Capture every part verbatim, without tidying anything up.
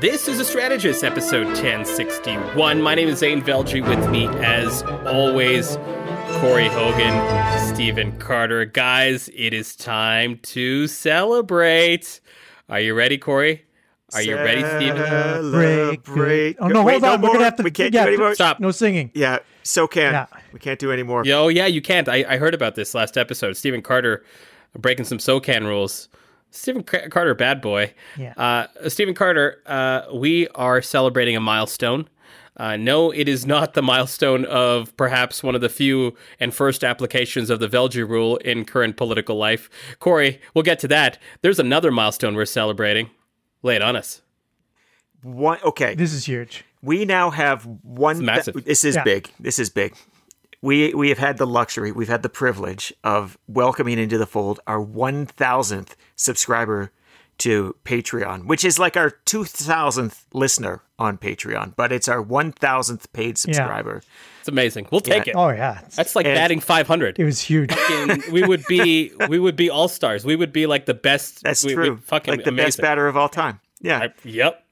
This is a Strategist, episode ten sixty-one. My name is Zain Velji. With me, as always, Corey Hogan, Stephen Carter. Guys, it is time to celebrate. Are you ready, Corey? Are you ready, Stephen? Break. Oh no, Wait, hold on. No We're more. gonna have to. We can't yeah, do anymore. Stop. No singing. Yeah. SOCAN. Yeah. We can't do anymore. Yo, yeah, you can't. I, I heard about this last episode. Stephen Carter breaking some SOCAN rules. Stephen Carter, bad boy. Yeah. Uh, Stephen Carter, uh, we are celebrating a milestone. Uh, no, it is not the milestone of perhaps one of the few and first applications of the Velji rule in current political life. Corey, we'll get to that. There's another milestone we're celebrating. Lay it on us. One, okay. This is huge. We now have one. It's massive. Th- this is yeah. big. This is big. We we have had the luxury, we've had the privilege of welcoming into the fold our one thousandth subscriber to Patreon, which is like our two thousandth listener on Patreon, but it's our one thousandth paid subscriber. Yeah. It's amazing. We'll take yeah. it. Oh yeah, that's like and batting five hundred. It was huge. Fucking, we would be we would be all stars. We would be like the best. That's we, true. Fucking like the amazing. Best batter of all time. Yeah. I, yep.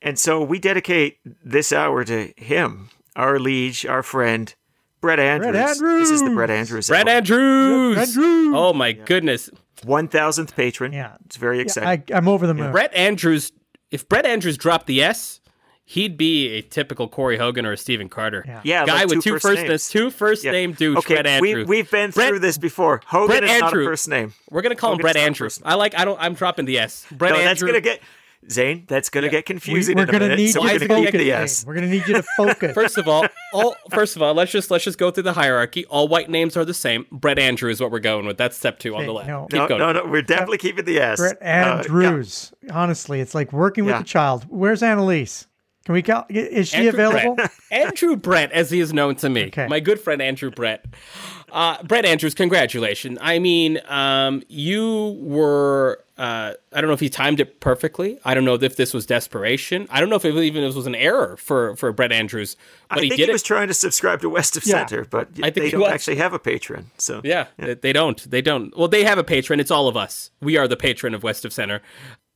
And so we dedicate this hour to him, our liege, our friend. Brett Andrews. Brett Andrews. This is the Brett Andrews. Brett Andrews. Andrews. Oh, my yeah. goodness. one thousandth patron. Yeah. It's very exciting. Yeah, I, I'm over the moon. Brett Andrews, if Brett Andrews dropped the S, he'd be a typical Corey Hogan or a Stephen Carter. Yeah. yeah Guy like two with two first names. Two first yeah. name dudes, okay, Brett Andrews. We, we've been through Brett, this before. Hogan Brett is Andrew. Not a first name. We're going to call Hogan him Brett Andrews. I like, I don't, I'm dropping the S. Brett no, Andrews. That's going to get... Zane, that's going to yeah. get confusing. We, we're going to need so you to focus. Yes. We're going to need you to focus. First of all, all first of all, let's just let's just go through the hierarchy. All white names are the same. Brett Andrew is what we're going with. That's step two on the left. No, Keep no, going. no, no, we're definitely keeping the S. Brett Andrews. Uh, yeah. Honestly, it's like working yeah. with a child. Where's Annalise? Can we call? Is she Andrew available? Brett. Andrew Brett, as he is known to me, okay. My good friend Andrew Brett. Uh, Brett Andrews, congratulations. I mean, um, you were. Uh, I don't know if he timed it perfectly. I don't know if this was desperation. I don't know if it was, even if this was an error for for Brett Andrews. But I he think did he was it. trying to subscribe to West of Center, yeah. but I think they don't was. actually have a patron. So yeah, yeah, they don't. They don't. Well, they have a patron. It's all of us. We are the patron of West of Center.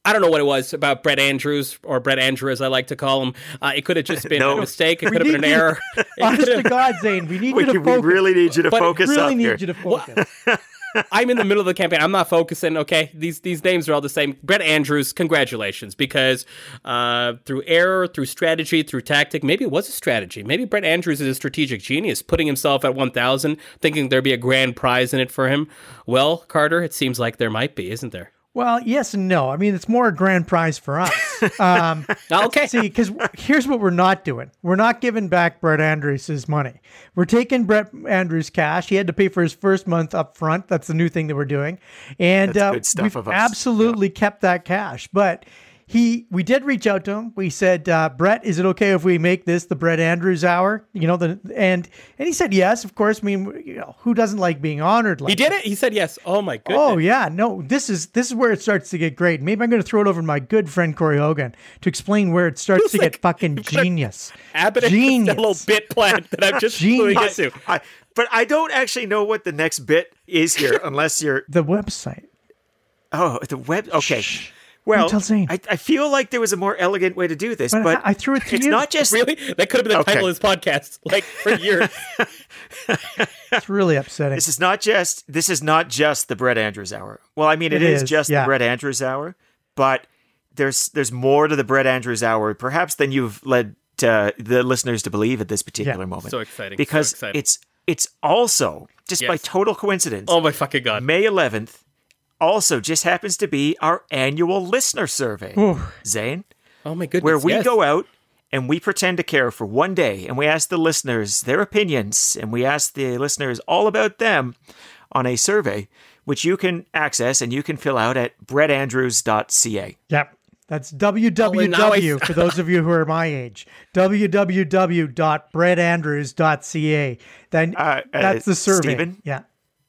I don't know what it was about Brett Andrews, or Brett Andrew, as I like to call him. Uh, it could have just been no. a mistake. It could have been an error. Honest to God, Zane, we need we, you to focus. We really need you to but focus really up need here. You to focus. I'm in the middle of the campaign. I'm not focusing, okay? These these names are all the same. Brett Andrews, congratulations, because uh, through error, through strategy, through tactic, maybe it was a strategy. Maybe Brett Andrews is a strategic genius, putting himself at one thousand, thinking there'd be a grand prize in it for him. Well, Carter, it seems like there might be, isn't there? Well, yes and no. I mean, it's more a grand prize for us. Um, okay. See, because here's what we're not doing. We're not giving back Brett Andrews' money. We're taking Brett Andrews' cash. He had to pay for his first month up front. That's the new thing that we're doing. And uh, we've absolutely yeah. kept that cash. But he, we did reach out to him. We said, uh, Brett, is it okay if we make this the Brett Andrews hour? You know, the and and he said yes, of course. I mean, you know, who doesn't like being honored? Like he did that? It. He said yes. Oh my goodness. Oh yeah. No, this is this is where it starts to get great. Maybe I'm going to throw it over to my good friend Corey Hogan to explain where it starts Who's to like, get fucking genius. Abbott genius. A little bit plan that I'm just doing it to. I, but I don't actually know what the next bit is here, unless you're the website. Oh, the web. Okay. Shh. Well, I, I feel like there was a more elegant way to do this, but, but I threw it to it's you. Not just really that could have been the okay. title of this podcast, like for years. It's really upsetting. This is not just this is not just the Brett Andrews hour. Well, I mean, it, it is, is just yeah. the Brett Andrews hour, but there's there's more to the Brett Andrews hour, perhaps, than you've led uh, the listeners to believe at this particular yeah. moment. So exciting! Because so exciting. it's it's also just yes. by total coincidence. Oh my fucking God! May eleventh. Also just happens to be our annual listener survey, Ooh. Zane. Oh, my goodness. Where we yes. go out and we pretend to care for one day and we ask the listeners their opinions and we ask the listeners all about them on a survey, which you can access and you can fill out at Brett Andrews dot C A. Yep. That's W W W, for those of you who are my age, W W W dot Brett Andrews dot C A. Then uh, uh, that's the survey. Stephen? Yeah.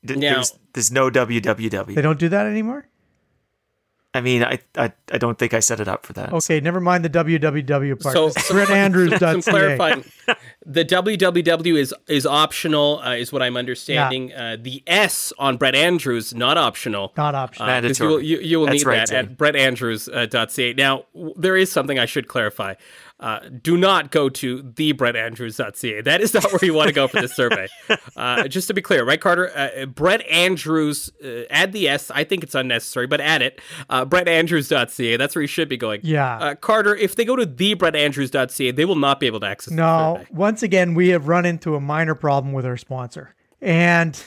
D- no. There's, there's no W W W. They don't do that anymore? I mean, I, I I don't think I set it up for that. Okay, never mind the W W W part. So, so Brett Andrews dot C A. Clarifying, the W W W is is optional, uh, is what I'm understanding. Yeah. Uh, the S on Brett Andrews, not optional. Not optional. Uh, you will, you, you will need right, that Tim. At Brett Andrews dot C A. Now, w- there is something I should clarify. Uh, do not go to the Brett Andrews dot C A. That is not where you want to go for this survey. Uh, just to be clear, right, Carter? Uh, Brett Andrews, uh, add the S. I think it's unnecessary, but add it. Uh, Brett Andrews dot C A. That's where you should be going. Yeah. Uh, Carter, if they go to the Brett Andrews dot C A, they will not be able to access no, the survey. No, once again, we have run into a minor problem with our sponsor. And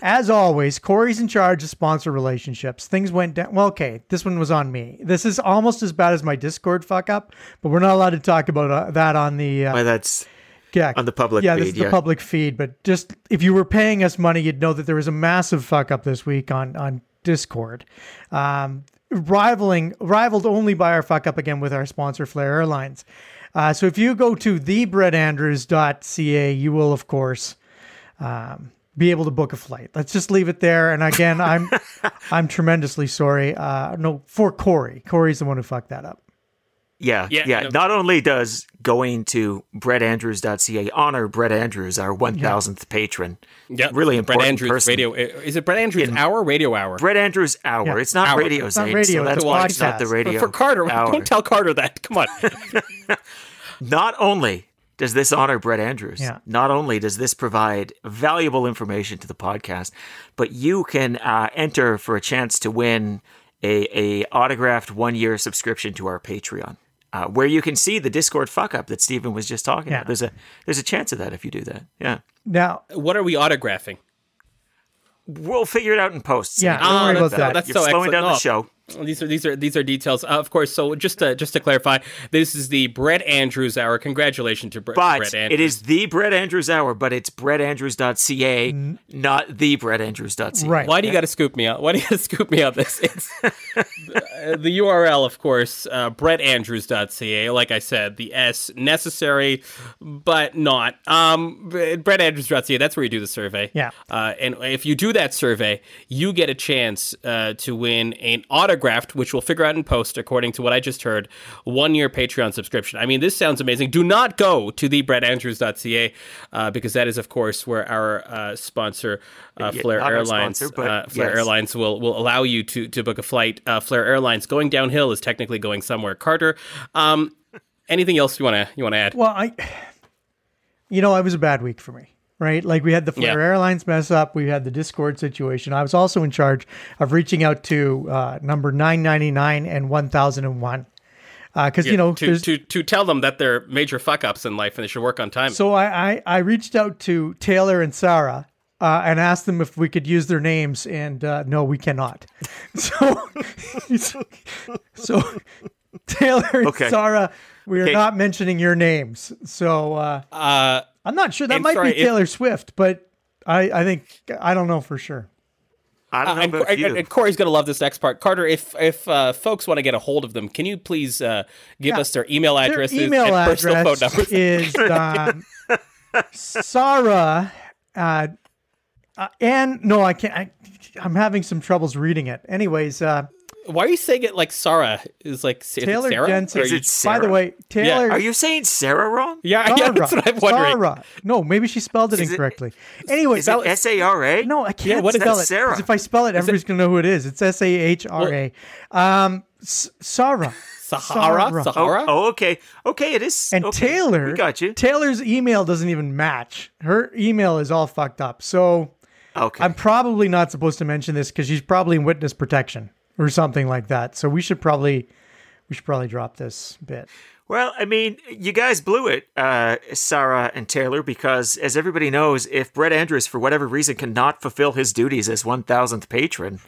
as always, Corey's in charge of sponsor relationships. Things went down. Well, okay, this one was on me. This is almost as bad as my Discord fuck up, but we're not allowed to talk about uh, that on the. Uh, Why that's yeah, on the public. Yeah, feed, this is yeah. the public feed. But just if you were paying us money, you'd know that there was a massive fuck up this week on on Discord, um, rivaling rivaled only by our fuck up again with our sponsor, Flair Airlines. Uh, so if you go to the Brett Andrews dot C A, you will of course. Um, be able to book a flight. Let's just leave it there. And again, I'm I'm tremendously sorry. Uh, no, for Corey. Corey's the one who fucked that up. Yeah, yeah. yeah. No. Not only does going to Brett Andrews dot C A honor Brett Andrews, our one thousandth yeah. patron, yeah. really important Brett Andrews person. Radio, is it Brett Andrews In, Hour? Radio Hour. Brett Andrews Hour. Yeah. It's not hour. radio, It's not Zain, radio. So that's why it's not the radio. For, for Carter, hour. Don't tell Carter that. Come on. Not only does this honor Brett Andrews? Yeah. Not only does this provide valuable information to the podcast, but you can uh, enter for a chance to win a, a autographed one-year subscription to our Patreon, uh, where you can see the Discord fuck-up that Stephen was just talking yeah. about. There's a there's a chance of that if you do that. Yeah. Now, what are we autographing? We'll figure it out in posts. Yeah, don't worry about that. That's You're so slowing excellent. down the show. These are these are these are details, uh, of course. So just to, just to clarify, this is the Brett Andrews Hour. Congratulations to Brett. But Brett Andrews. It is the Brett Andrews Hour, but it's Brett Andrews dot C A, mm. not the Brett Andrews dot C A. Right. Why do you got to scoop me out? Why do you got to scoop me out? This it's the, the U R L, of course, uh, Brett Andrews dot C A. Like I said, the S necessary, but not um, Brett Andrews dot C A. That's where you do the survey. Yeah. Uh, and if you do that survey, you get a chance uh, to win an autograph. Which we'll figure out in post, according to what I just heard, one-year Patreon subscription. I mean, this sounds amazing. Do not go to the Brett Andrews dot C A uh, because that is, of course, where our uh, sponsor, uh, Flair yeah, Airlines, sponsor, uh, Flair yes. Airlines will, will allow you to, to book a flight. Uh, Flair Airlines going downhill is technically going somewhere. Carter, um, anything else you want to you want to add? Well, I, you know, it was a bad week for me. Right? Like we had the Flair yeah. Airlines mess up. We had the Discord situation. I was also in charge of reaching out to uh, number nine ninety-nine and one thousand one. Because, uh, yeah, you know, to, to, to tell them that they're major fuck ups in life and they should work on time. So I, I, I reached out to Taylor and Sarah uh, and asked them if we could use their names. And uh, no, we cannot. So, so Taylor and okay. Sarah, we are okay. not mentioning your names. So, uh, uh I'm not sure. That and might sorry, be Taylor if, Swift, but I, I think I don't know for sure. I don't know uh, and, about and, you. And Corey's going to love this next part. Carter, if if uh, folks want to get a hold of them, can you please uh, give yeah. us their email addresses their email and address personal phone numbers? Is um, Sarah uh, uh, and no, I can't. I, I'm having some troubles reading it. Anyways. Uh, Why are you saying it like Sarah is like is Taylor it Sarah? Jensen? Is it Sarah? By the way, Taylor. Yeah. Are you saying Sarah wrong? Yeah, Sarah. yeah, that's what I'm wondering. Sarah. No, maybe she spelled it is incorrectly. It, anyway, is it S A R A? No, I can't yeah, what spell is that, it. Sarah? Because if I spell it, everybody's gonna know who it is. It's S A H R A. Um, Sarah. Sahara. Sarah. Sahara. Oh, oh, okay, okay, it is. And okay. Taylor, we got you. Taylor's email doesn't even match. Her email is all fucked up. So, okay, I'm probably not supposed to mention this because she's probably in witness protection. Or something like that. So we should probably, we should probably drop this bit. Well, I mean, you guys blew it, uh, Sarah and Taylor, because as everybody knows, if Brett Andrews, for whatever reason, cannot fulfill his duties as one thousandth patron,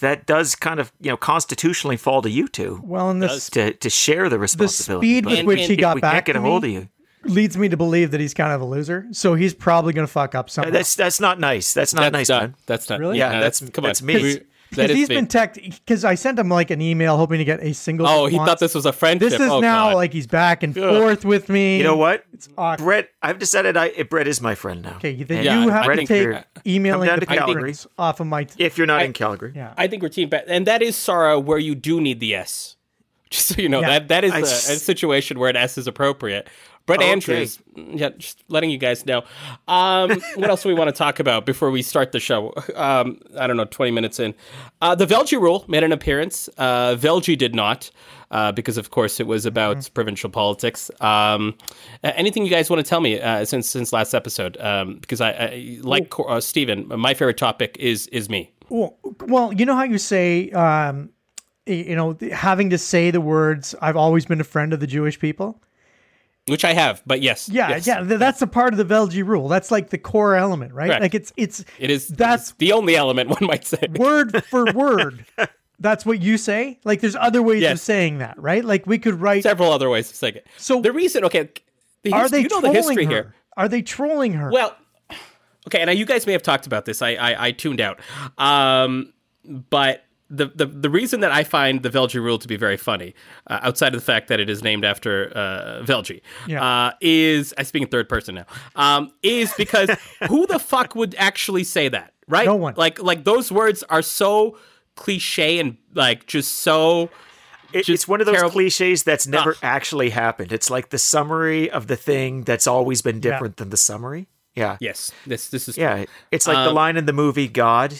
that does kind of, you know, constitutionally fall to you two. Well, and this to, to share the responsibility. The speed with but which and, he got we back can't get to a hold of you. Leads me to believe that he's kind of a loser, so he's probably going to fuck up somehow. That's that's not nice. That's not that's nice, done. man. That's not really. Yeah, no, that's, that's come on. That's me. Because he's fake. been tech. Because I sent him like an email hoping to get a single. Oh, response. He thought this was a friendship. This is oh, now God. like he's back and Ugh. forth with me. You know what? It's awkward. Brett, I've decided I Brett is my friend now. Okay, then yeah, you yeah, have Brett to take emailing the Calgarys off of my. T- if you're not I, in Calgary, yeah, I think we're team back, and that is Sarah where you do need the S. Just so you know, yeah. that that is I, a, a situation where an S is appropriate. Brett okay. Andrews, yeah, just letting you guys know. Um, what else do we want to talk about before we start the show? Um, I don't know, twenty minutes in. Uh, the Velji rule made an appearance. Uh, Velji did not, uh, because, of course, it was about mm-hmm. provincial politics. Um, anything you guys want to tell me uh, since since last episode? Um, because, I, I like uh, Stephen, my favorite topic is is me. Well, well you know how you say, um, you know, having to say the words, I've always been a friend of the Jewish people? Which I have, but yes. Yeah, yes, yeah. Th- that's yeah. a part of the Velji rule. That's like the core element, right? Correct. Like it's it's it is that's the only element one might say. Word for word. That's what you say? Like there's other ways yes. of saying that, right? Like we could write several other ways of saying it. So the reason okay the his- are they you know the history her? here. Are they trolling her? Well, okay, and you guys may have talked about this. I I, I tuned out. Um but The, the the reason that I find the Velji rule to be very funny, uh, outside of the fact that it is named after uh, Velji, yeah. uh, is, I speak in third person now, um, is because who the fuck would actually say that, right? No one. Like, like those words are so cliche and like just so... Just it's one of those terrible. cliches that's never Ugh. actually happened. It's like the summary of the thing that's always been different yeah. than the summary. Yeah. Yes. This this is... Yeah. True. It's like um, the line in the movie God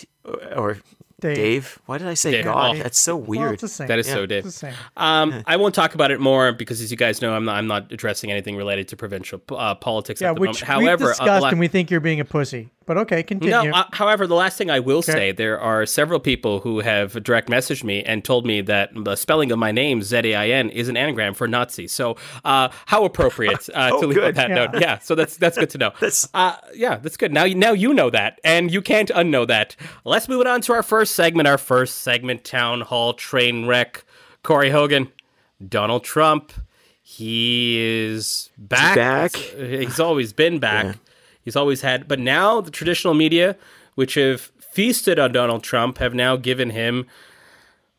or... Dave. Dave, why did I say Dave. God? Oh. That's so weird. Well, that is yeah. so Dave. It's the same. Um, I won't talk about it more because, as you guys know, I'm not, I'm not addressing anything related to provincial uh, politics yeah, at the moment. However, we've discussed uh, la- and we think you're being a pussy. But okay, continue. No, uh, however, the last thing I will okay. say, there are several people who have direct messaged me and told me that the spelling of my name, Z A I N, is an anagram for Nazi. So uh, how appropriate uh, oh, to leave on that yeah. note. Yeah, so that's that's good to know. that's... Uh, yeah, that's good. Now, now you know that, and you can't unknow that. Let's move it on to our first segment, our first segment, Town Hall Train Wreck. Corey Hogan, Donald Trump, he is back. back? He's, he's always been back. Yeah. He's always had, but now the traditional media, which have feasted on Donald Trump, have now given him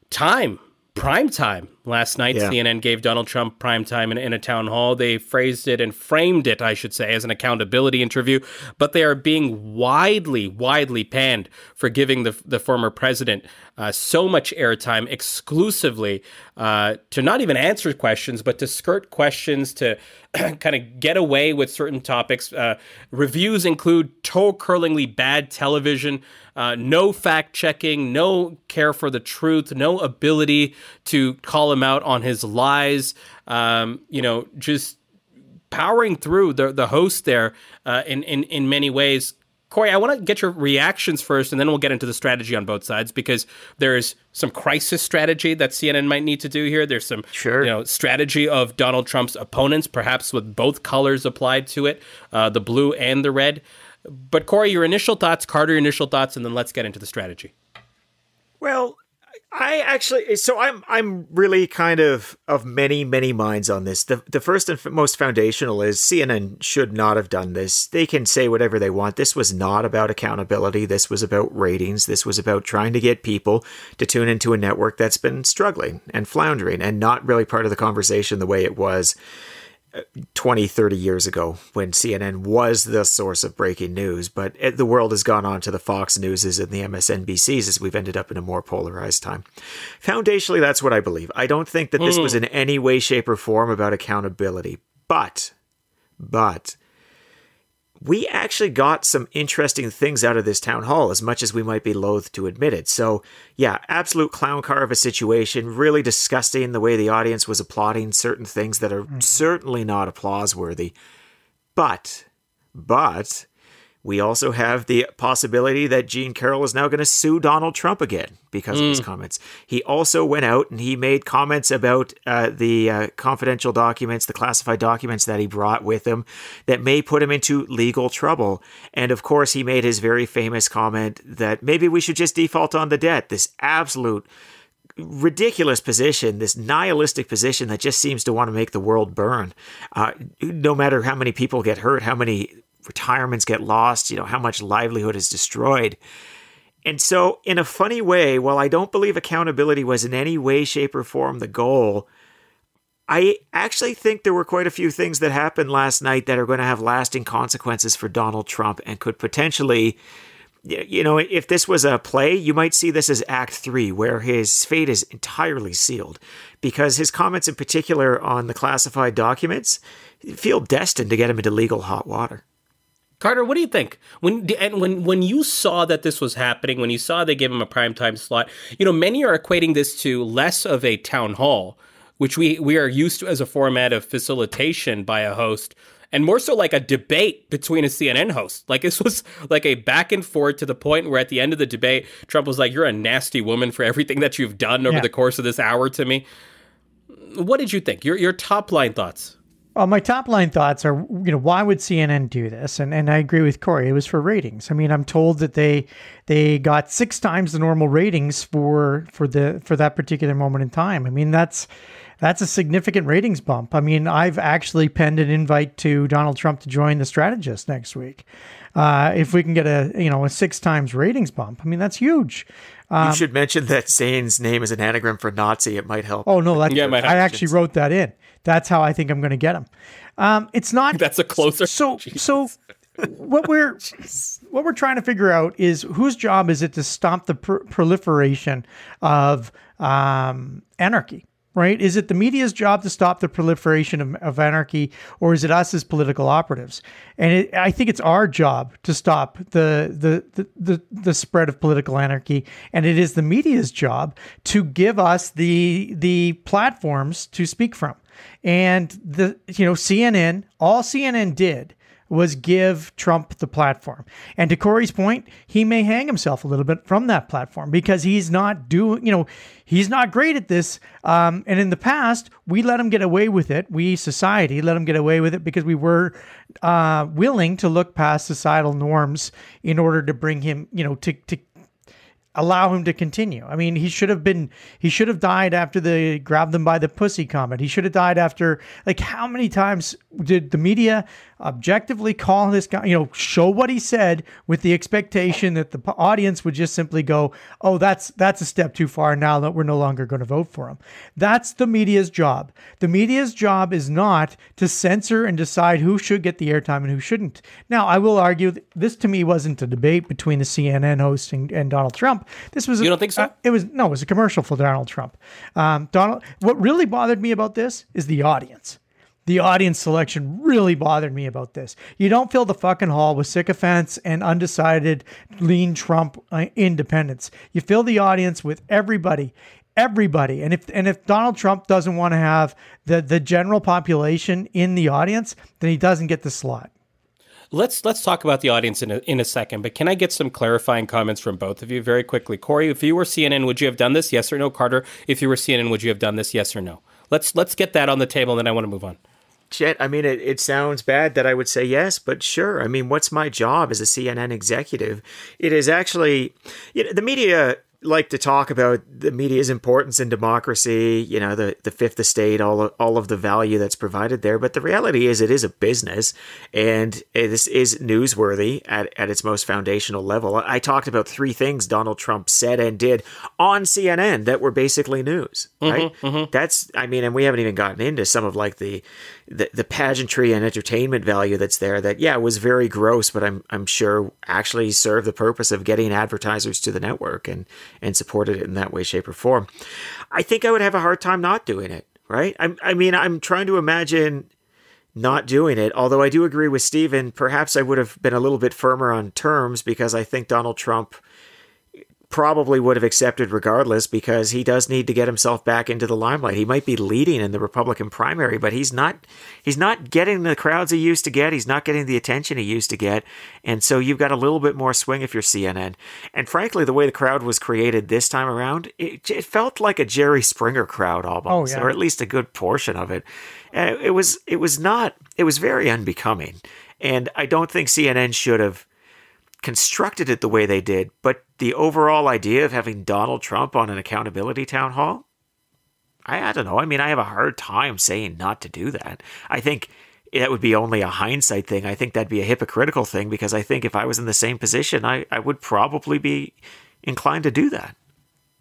time, prime time. Last night, yeah. C N N gave Donald Trump prime time in, in a town hall. They phrased it and framed it, I should say, as an accountability interview. But they are being widely, widely panned for giving the, the former president uh, so much airtime exclusively uh, to not even answer questions, but to skirt questions, to kind of get away with certain topics. Uh, reviews include toe-curlingly bad television, uh, no fact-checking, no care for the truth, no ability to call a out on his lies, um, you know, just powering through the the host there uh, in, in, in many ways. Corey, I want to get your reactions first, and then we'll get into the strategy on both sides, because there's some crisis strategy that C N N might need to do here. There's some sure. you know, strategy of Donald Trump's opponents, perhaps with both colors applied to it, uh, the blue and the red. But Corey, your initial thoughts, Carter, your initial thoughts, and then let's get into the strategy. Well, I actually, so I'm I'm really kind of of many, many minds on this. The the first and most foundational is C N N should not have done this. They can say whatever they want. This was not about accountability. This was about ratings. This was about trying to get people to tune into a network that's been struggling and floundering and not really part of the conversation the way it was twenty, thirty years ago when C N N was the source of breaking news, but the world has gone on to the Fox Newses and the M S N B Cs as we've ended up in a more polarized time. Foundationally, that's what I believe. I don't think that this mm. was in any way, shape, or form about accountability, but, but we actually got some interesting things out of this town hall, as much as we might be loath to admit it. So yeah, absolute clown car of a situation, really disgusting the way the audience was applauding certain things that are mm-hmm. certainly not applause-worthy. But, but we also have the possibility that Jean Carroll is now going to sue Donald Trump again because mm. of his comments. He also went out and he made comments about uh, the uh, confidential documents, the classified documents that he brought with him that may put him into legal trouble. And of course, he made his very famous comment that maybe we should just default on the debt. This absolute ridiculous position, this nihilistic position that just seems to want to make the world burn. Uh, no matter how many people get hurt, how many retirements get lost, you know, how much livelihood is destroyed. And so in a funny way, while I don't believe accountability was in any way, shape, or form the goal, I actually think there were quite a few things that happened last night that are going to have lasting consequences for Donald Trump and could potentially, you know, if this was a play, you might see this as act three, where his fate is entirely sealed, because his comments in particular on the classified documents feel destined to get him into legal hot water. Carter, what do you think? When and when when you saw that this was happening, when you saw they gave him a primetime slot, you know, many are equating this to less of a town hall, which we, we are used to as a format of facilitation by a host, and more so like a debate between a C N N host. Like, this was like a back and forth to the point where at the end of the debate, Trump was like, "You're a nasty woman for everything that you've done over yeah. the course of this hour to me." What did you think? Your your top line thoughts. Well, my top line thoughts are, you know, why would C N N do this? And and I agree with Corey. It was for ratings. I mean, I'm told that they they got six times the normal ratings for for the for that particular moment in time. I mean, that's that's a significant ratings bump. I mean, I've actually penned an invite to Donald Trump to join the Strategists next week. Uh, if we can get a you know a six times ratings bump, I mean, that's huge. Um, you should mention that Zane's name is an anagram for Nazi. It might help. Oh no, that's yeah, I actually wrote that in. That's how I think I'm going to get him. Um, it's not. That's a closer. So, Jesus. so what we're what we're trying to figure out is whose job is it to stop the pr- proliferation of um, anarchy, right? Is it the media's job to stop the proliferation of, of anarchy, or is it us as political operatives? And it, I think it's our job to stop the, the the the the spread of political anarchy, and it is the media's job to give us the the platforms to speak from. And the, you know, C N N, all C N N did was give Trump the platform. And to Corey's point, he may hang himself a little bit from that platform because he's not doing, you know, he's not great at this. Um, and in the past, we let him get away with it. We, society, let him get away with it because we were uh, willing to look past societal norms in order to bring him, you know, to, to, allow him to continue. I mean, he should have been, he should have died after the grab them by the pussy comment. He should have died after, like, how many times did the media objectively call this guy, you know, show what he said with the expectation that the audience would just simply go, oh, that's, that's a step too far. Now that we're no longer going to vote for him. That's the media's job. The media's job is not to censor and decide who should get the airtime and who shouldn't. Now, I will argue this to me wasn't a debate between the C N N host and, and Donald Trump. This was, you don't a, think so? Uh, it was, no, it was a commercial for Donald Trump. Um, Donald, what really bothered me about this is the audience. The audience selection really bothered me about this. You don't fill the fucking hall with sycophants and undecided lean Trump uh, independents. You fill the audience with everybody, everybody. And if, and if Donald Trump doesn't want to have the, the general population in the audience, then he doesn't get the slot. Let's let's talk about the audience in a, in a second, but can I get some clarifying comments from both of you very quickly? Corey, if you were C N N, would you have done this? Yes or no? Carter, if you were C N N, would you have done this? Yes or no? Let's let's get that on the table, and then I want to move on. Chet, I mean, it, it sounds bad that I would say yes, but sure. I mean, what's my job as a C N N executive? It is actually, you know, the media like to talk about the media's importance in democracy, you know, the, the fifth estate, all of, all of the value that's provided there. But the reality is it is a business, and this is newsworthy at, at its most foundational level. I talked about three things Donald Trump said and did on C N N that were basically news, mm-hmm, right? Mm-hmm. That's, I mean, and we haven't even gotten into some of like the, the, the pageantry and entertainment value that's there that, yeah, was very gross, but I'm, I'm sure actually served the purpose of getting advertisers to the network and, and supported it in that way, shape, or form. I think I would have a hard time not doing it, right? I, I mean, I'm trying to imagine not doing it, although I do agree with Stephen. Perhaps I would have been a little bit firmer on terms because I think Donald Trump probably would have accepted regardless because he does need to get himself back into the limelight. He might be leading in the Republican primary, but he's not he's not getting the crowds he used to get. He's not getting the attention he used to get. And so you've got a little bit more swing if you're C N N. And frankly, the way the crowd was created this time around, it, it felt like a Jerry Springer crowd almost, oh, yeah. or at least a good portion of it. And it was it was not it was very unbecoming. And I don't think C N N should have constructed it the way they did, but the overall idea of having Donald Trump on an accountability town hall, I, I don't know. I mean, I have a hard time saying not to do that. I think that would be only a hindsight thing. I think that'd be a hypocritical thing because I think if I was in the same position, I, I would probably be inclined to do that.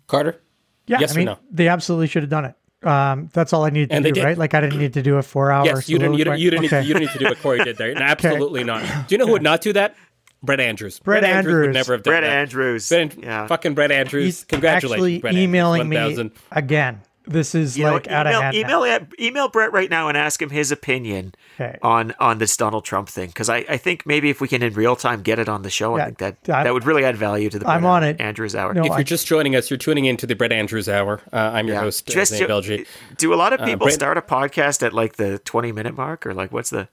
Carter? Yeah, yes I mean, no? They absolutely should have done it. Um, that's all I needed to and do, did. right? Like, I didn't need to do a four-hour... Yes, you didn't, you, didn't, you, didn't okay. need, you didn't need to do what Corey did there. No, absolutely okay. not. Do you know who would not do that? Brett Andrews. Brett, Brett Andrews. Andrews would never have done Brett that. Andrews. Brett Andrews. Yeah. Fucking Brett Andrews. He's Congratulations, actually Brett emailing Andrews, me again. This is you like know, out email, of hand email, email, email Brett right now and ask him his opinion okay. on, on this Donald Trump thing. Because I, I think maybe if we can in real time get it on the show, yeah, I think that, that would really add value to the Brett I'm on it. Andrews Hour. No, if you're I, just joining us, you're tuning into the Brett Andrews Hour. Uh, I'm your yeah. host, Zain Velji. Do a lot of people uh, Brett, start a podcast at like the twenty-minute mark? Or like what's the...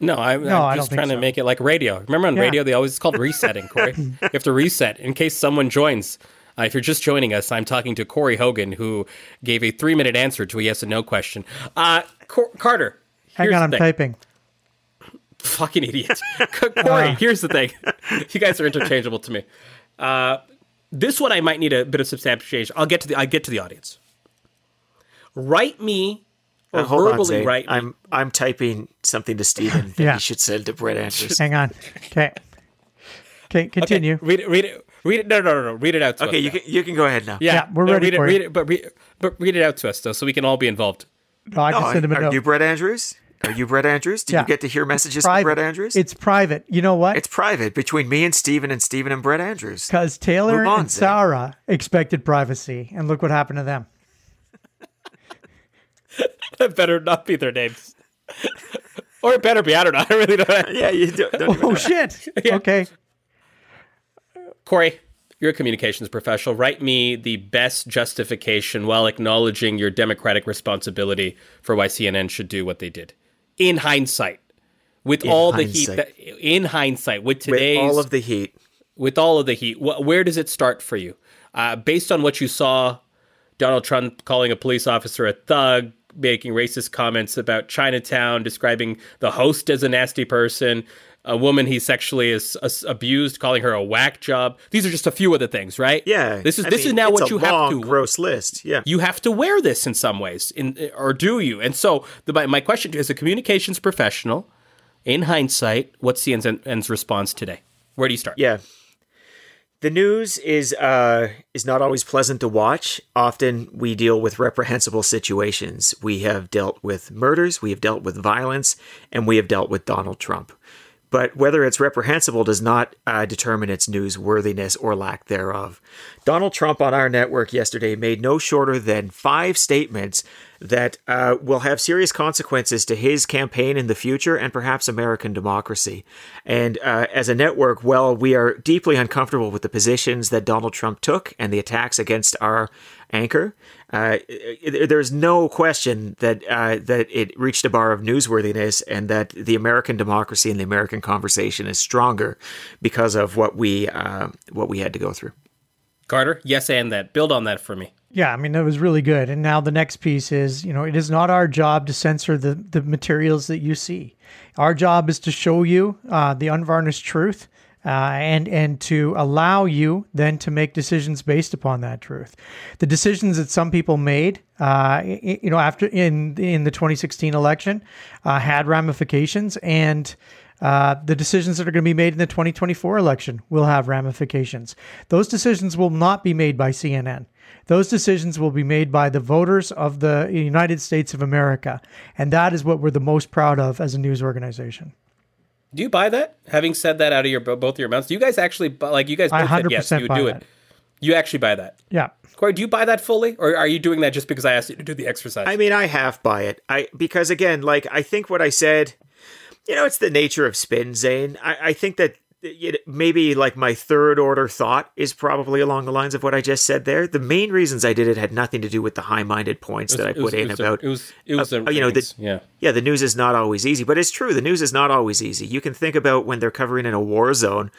No, I, no, I'm just trying so. to make it like radio. Remember on yeah. radio, they always it's called resetting, Corey. You have to reset in case someone joins. Uh, if you're just joining us, I'm talking to Corey Hogan, who gave a three-minute answer to a yes and no question. Uh, Cor- Carter, hang on, I'm typing. Fucking idiot. Corey, here's the thing. You guys are interchangeable to me. Uh, this one I might need a bit of substantiation. I'll get to the. I'll get to the audience. Write me. Or uh, hold verbally on, Zay. Right. I'm I'm typing something to Stephen that yeah. he should send to Brett Andrews. Hang on. Okay. Okay. Continue. Okay, read it. Read it. Read it. No, no, no, no. Read it out. To okay. Us you now. can you can go ahead now. Yeah, yeah we're no, ready read for it, it. Read it, but read but read it out to us though, so we can all be involved. No, I can no, send him a note. Are you Brett Andrews? Are you Brett Andrews? Did yeah. you get to hear messages private. from Brett Andrews? It's private. You know what? It's private between me and Stephen and Stephen and Brett Andrews. Because Taylor on, and Sarah Zay. expected privacy, and look what happened to them. That better not be their names. Or it better be. I don't know. I really don't know. Yeah, you do. Oh, shit. Yeah. Okay. Corey, you're a communications professional. Write me the best justification while acknowledging your democratic responsibility for why C N N should do what they did. In hindsight. With in all hindsight. the heat. That, in hindsight. With today's... With all of the heat. With all of the heat. Wh- where does it start for you? Uh, based on what you saw, Donald Trump calling a police officer a thug, making racist comments about Chinatown, describing the host as a nasty person, a woman he sexually is, is abused, calling her a whack job. These are just a few of the things, right? Yeah. This is I this mean, is now what you long, have to gross list. Yeah. You have to wear this in some ways, in or do you? And so the, my, my question is, a communications professional, in hindsight, what's C N N's response today? Where do you start? Yeah. The news is uh, is not always pleasant to watch. Often we deal with reprehensible situations. We have dealt with murders, we have dealt with violence, and we have dealt with Donald Trump. But whether it's reprehensible does not uh, determine its newsworthiness or lack thereof. Donald Trump on our network yesterday made no shorter than five statements that uh, will have serious consequences to his campaign in the future and perhaps American democracy. And uh, as a network, well, we are deeply uncomfortable with the positions that Donald Trump took and the attacks against our anchor. Uh, there's no question that uh, that it reached a bar of newsworthiness and that the American democracy and the American conversation is stronger because of what we uh, what we had to go through. Carter, yes, and that. Build on that for me. Yeah, I mean, that was really good. And now the next piece is, you know, it is not our job to censor the, the materials that you see. Our job is to show you uh, the unvarnished truth uh, and, and to allow you then to make decisions based upon that truth. The decisions that some people made, uh, you know, after in, in the twenty sixteen election uh, had ramifications, and Uh, the decisions that are going to be made in the twenty twenty-four election will have ramifications. Those decisions will not be made by C N N. Those decisions will be made by the voters of the United States of America. And that is what we're the most proud of as a news organization. Do you buy that? Having said that out of your both of your mouths, do you guys actually, like you guys, I one hundred percent yes, you buy do that. It. You actually buy that? Yeah. Corey, do you buy that fully? Or are you doing that just because I asked you to do the exercise? I mean, I half buy it. I Because again, like, I think what I said... You know, it's the nature of spin, Zain. I, I think that it, maybe like my third order thought is probably along the lines of what I just said there. The main reasons I did it had nothing to do with the high-minded points was, that I put was, in it about, a, it was, it was uh, you know, the, yeah. yeah, the news is not always easy. But it's true. The news is not always easy. You can think about when they're covering in a war zone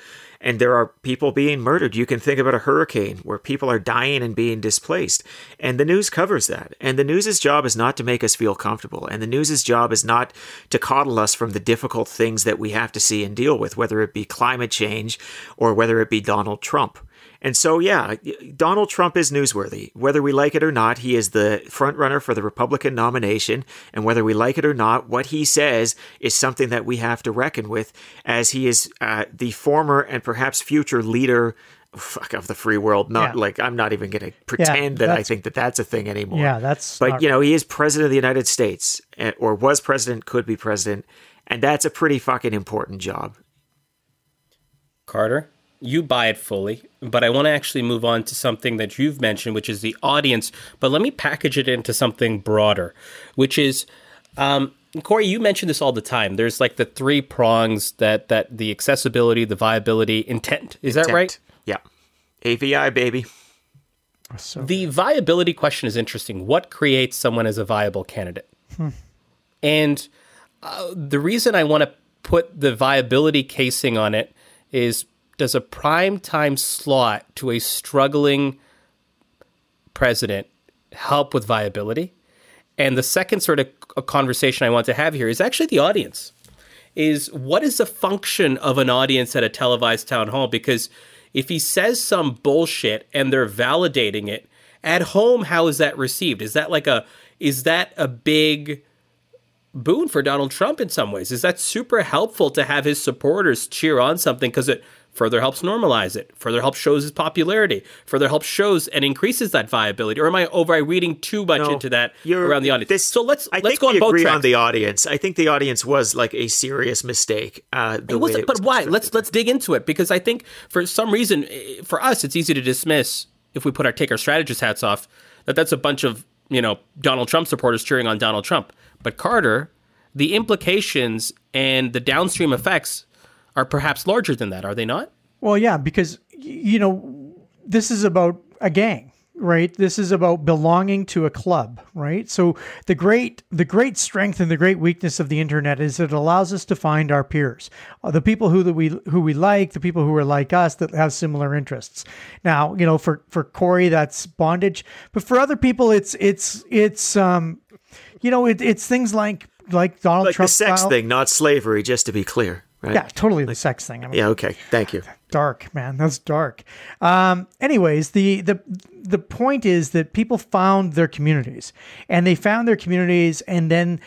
and there are people being murdered. You can think about a hurricane where people are dying and being displaced. And the news covers that. And the news's job is not to make us feel comfortable. And the news's job is not to coddle us from the difficult things that we have to see and deal with, whether it be climate change or whether it be Donald Trump. And so, yeah, Donald Trump is newsworthy. Whether we like it or not, he is the front runner for the Republican nomination. And whether we like it or not, what he says is something that we have to reckon with, as he is uh, the former and perhaps future leader fuck off the free world. Not yeah. like, I'm not even going to pretend yeah, that I think that that's a thing anymore. Yeah, that's. But, not... you know, he is president of the United States, or was president, could be president. And that's a pretty fucking important job. Carter, you buy it fully, but I want to actually move on to something that you've mentioned, which is the audience. But let me package it into something broader, which is, um, Corey, you mention this all the time. There's like the three prongs that that the accessibility, the viability, intent. Is intent. that right? Yeah. A V I, baby. So the viability question is interesting. What creates someone as a viable candidate? Hmm. And uh, the reason I want to put the viability casing on it is, does a primetime slot to a struggling president help with viability? And the second sort of conversation I want to have here is actually the audience. Is what is the function of an audience at a televised town hall? Because if he says some bullshit and they're validating it, at home, how is that received? Is that like a, is that a big boon for Donald Trump in some ways? Is that super helpful to have his supporters cheer on something because it further helps normalize it, further helps shows his popularity, further helps shows and increases that viability? Or am I over I reading too much no, into that around the audience? This, so let's I let's think go we on both agree tracks. on the audience. I think the audience was like a serious mistake. Uh, the it wasn't, way it but was why? Let's let's dig into it, because I think for some reason for us it's easy to dismiss, if we put our take our strategist hats off, that that's a bunch of, you know, Donald Trump supporters cheering on Donald Trump. But Carter, the implications and the downstream effects are perhaps larger than that, are they not? Well, yeah, because, you know, this is about a gang, right? This is about belonging to a club, right? So the great the great strength and the great weakness of the internet is it allows us to find our peers, the people who that we who we like, the people who are like us that have similar interests. Now, you know, for for Corey, that's bondage, but for other people, it's it's it's um, you know, it, it's things like like Donald like Trump the sex style. thing, not slavery, just to be clear. Right? Yeah, totally the sex thing. I mean, yeah, okay. Thank you. Dark, man. That's dark. Um, anyways, the the the point is that people found their communities, and they found their communities, and then,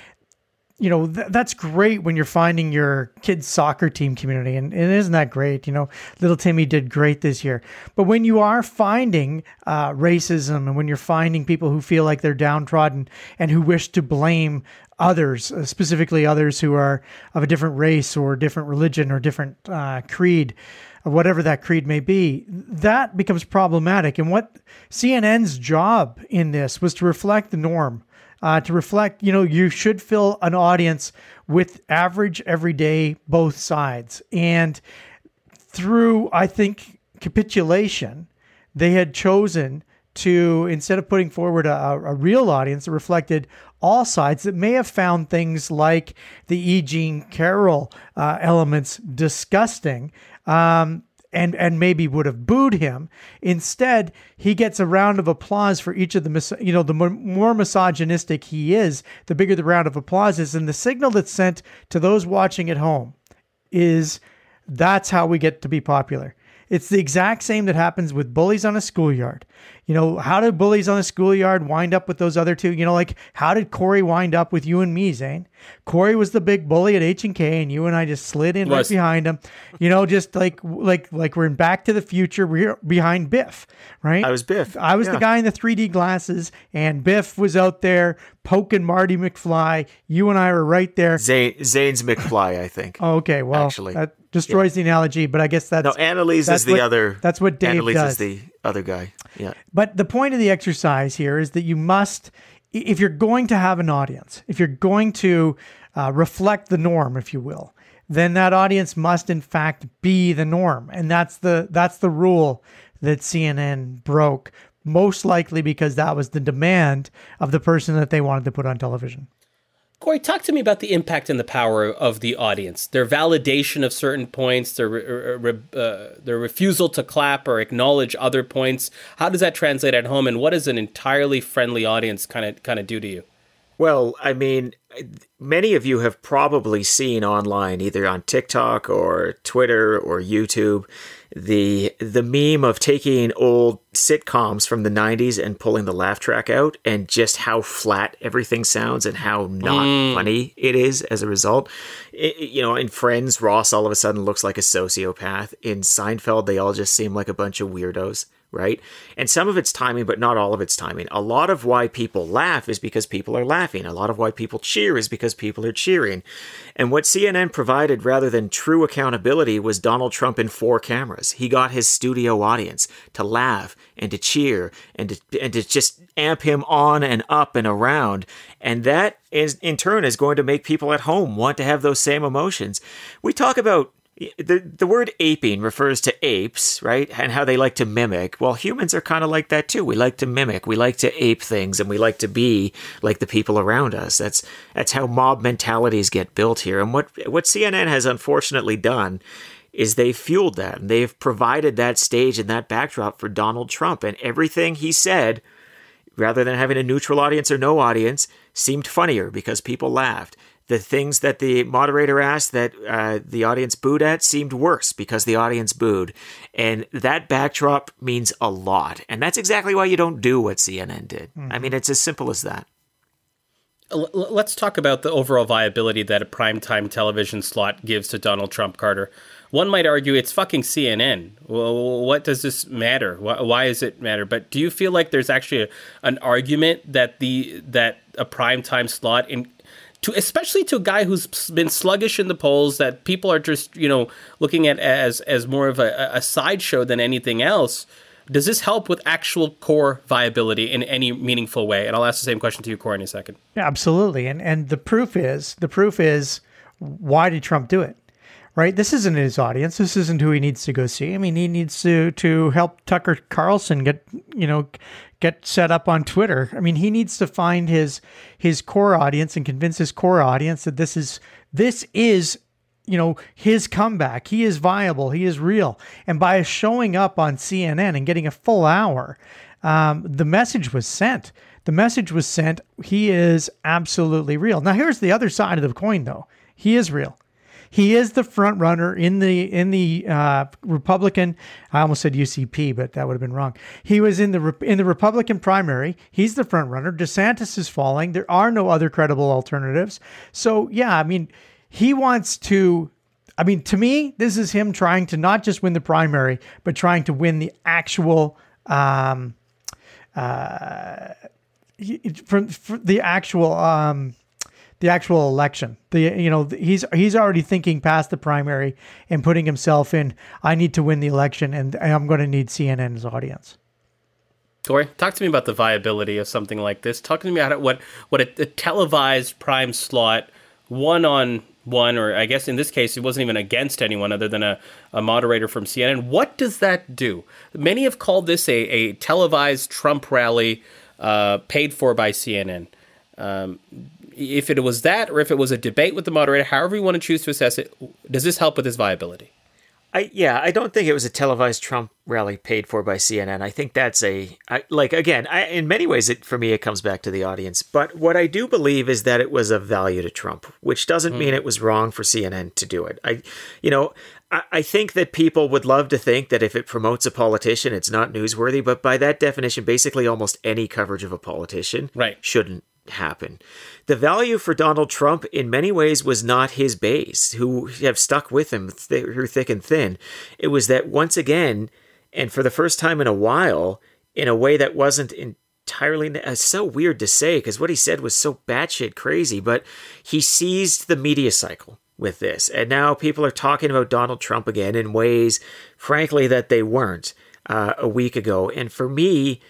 you know, th- that's great when you're finding your kids' soccer team community, and, and isn't that great? You know, little Timmy did great this year. But when you are finding uh, racism, and when you're finding people who feel like they're downtrodden and who wish to blame others, specifically others who are of a different race or different religion or different uh, creed, whatever that creed may be, that becomes problematic. And what C N N's job in this was to reflect the norm, uh, to reflect, you know, you should fill an audience with average, everyday, both sides. And through, I think, capitulation, they had chosen to, instead of putting forward a, a real audience that reflected all sides, that may have found things like the E. Jean Carroll uh, elements disgusting, um, and and maybe would have booed him. Instead, he gets a round of applause for each of the, mis- you know, the more, more misogynistic he is, the bigger the round of applause is. And the signal that's sent to those watching at home is that's how we get to be popular. It's the exact same that happens with bullies on a schoolyard. You know, how do bullies on a schoolyard wind up with those other two? You know, like, how did Corey wind up with you and me, Zane? Corey was the big bully at H and K, and you and I just slid in right behind him. You know, just like like like we're in Back to the Future, we're behind Biff, right? I was Biff. I was yeah. the guy in the three D glasses, and Biff was out there poking Marty McFly. You and I were right there. Zane, Zane's McFly, I think. Oh, okay, well, actually, that destroys yeah. the analogy, but I guess that's... No, Annalise that's is what, the other... That's what Dave Annalise does. Is the other guy, yeah. But the point of the exercise here is that you must, if you're going to have an audience, if you're going to uh, reflect the norm, if you will, then that audience must in fact be the norm. And that's the that's the rule that C N N broke, most likely because that was the demand of the person that they wanted to put on television. Corey, talk to me about the impact and the power of the audience, their validation of certain points, their re- re- uh, their refusal to clap or acknowledge other points. How does that translate at home, and what does an entirely friendly audience kind of kind of do to you? Well, I mean, many of you have probably seen online, either on TikTok or Twitter or YouTube, the the meme of taking old sitcoms from the nineties and pulling the laugh track out, and just how flat everything sounds and how not mm. funny it is as a result. It, you know, in Friends, Ross all of a sudden looks like a sociopath. In Seinfeld, they all just seem like a bunch of weirdos, right? And some of it's timing, but not all of it's timing. A lot of why people laugh is because people are laughing. A lot of why people cheer is because people are cheering. And what C N N provided rather than true accountability was Donald Trump in four cameras. He got his studio audience to laugh and to cheer and to, and to just amp him on and up and around. And that is, in turn, is going to make people at home want to have those same emotions. We talk about The the word aping refers to apes, right? And how they like to mimic. Well, humans are kind of like that too. We like to mimic. We like to ape things, and we like to be like the people around us. That's that's how mob mentalities get built here. And what what C N N has unfortunately done is they fueled that, and they've provided that stage and that backdrop for Donald Trump. And everything he said, rather than having a neutral audience or no audience, seemed funnier because people laughed. The things that the moderator asked that uh, the audience booed at seemed worse because the audience booed. And that backdrop means a lot. And that's exactly why you don't do what C N N did. Mm-hmm. I mean, it's as simple as that. Let's talk about the overall viability that a primetime television slot gives to Donald Trump, Carter. One might argue it's fucking C N N. Well, what does this matter? Why, why does it matter? But do you feel like there's actually a, an argument that the that a primetime slot in To, especially to a guy who's been sluggish in the polls, that people are just, you know, looking at as as more of a, a sideshow than anything else. Does this help with actual core viability in any meaningful way? And I'll ask the same question to you, Corey, in a second. Yeah, absolutely. And and the proof is, the proof is, why did Trump do it? Right? This isn't his audience. This isn't who he needs to go see. I mean, he needs to to help Tucker Carlson get, you know, get set up on Twitter. I mean, he needs to find his his core audience and convince his core audience that this is this is, you know, his comeback. He is viable. He is real. And by showing up on C N N and getting a full hour, um, the message was sent. The message was sent. He is absolutely real. Now, here's the other side of the coin, though. He is real. He is the front runner in the in the uh, Republican. I almost said U C P, but that would have been wrong. He was in the in the Republican primary. He's the front runner. DeSantis is falling. There are no other credible alternatives. So yeah, I mean, he wants to. I mean, to me, this is him trying to not just win the primary, but trying to win the actual um, uh, from, from the actual. Um, The actual election, the you know he's he's already thinking past the primary and putting himself in. I need to win the election, and I'm going to need C N N's audience. Corey, talk to me about the viability of something like this. Talk to me about what what a, a televised prime slot, one on one, or I guess in this case it wasn't even against anyone other than a, a moderator from C N N. What does that do? Many have called this a, a televised Trump rally, uh, paid for by C N N. Um, If it was that, or if it was a debate with the moderator, however you want to choose to assess it, does this help with his viability? I yeah, I don't think it was a televised Trump rally paid for by C N N. I think that's a I, like again, I, in many ways, it, for me, it comes back to the audience. But what I do believe is that it was of value to Trump, which doesn't mm. mean it was wrong for C N N to do it. I, you know. I think that people would love to think that if it promotes a politician, it's not newsworthy. But by that definition, basically almost any coverage of a politician right. shouldn't happen. The value for Donald Trump in many ways was not his base, who have stuck with him through thick and thin. It was that once again, and for the first time in a while, in a way that wasn't in entirely uh, so weird to say, because what he said was so batshit crazy, but he seized the media cycle with this. And now people are talking about Donald Trump again in ways, frankly, that they weren't uh, a week ago. And for me,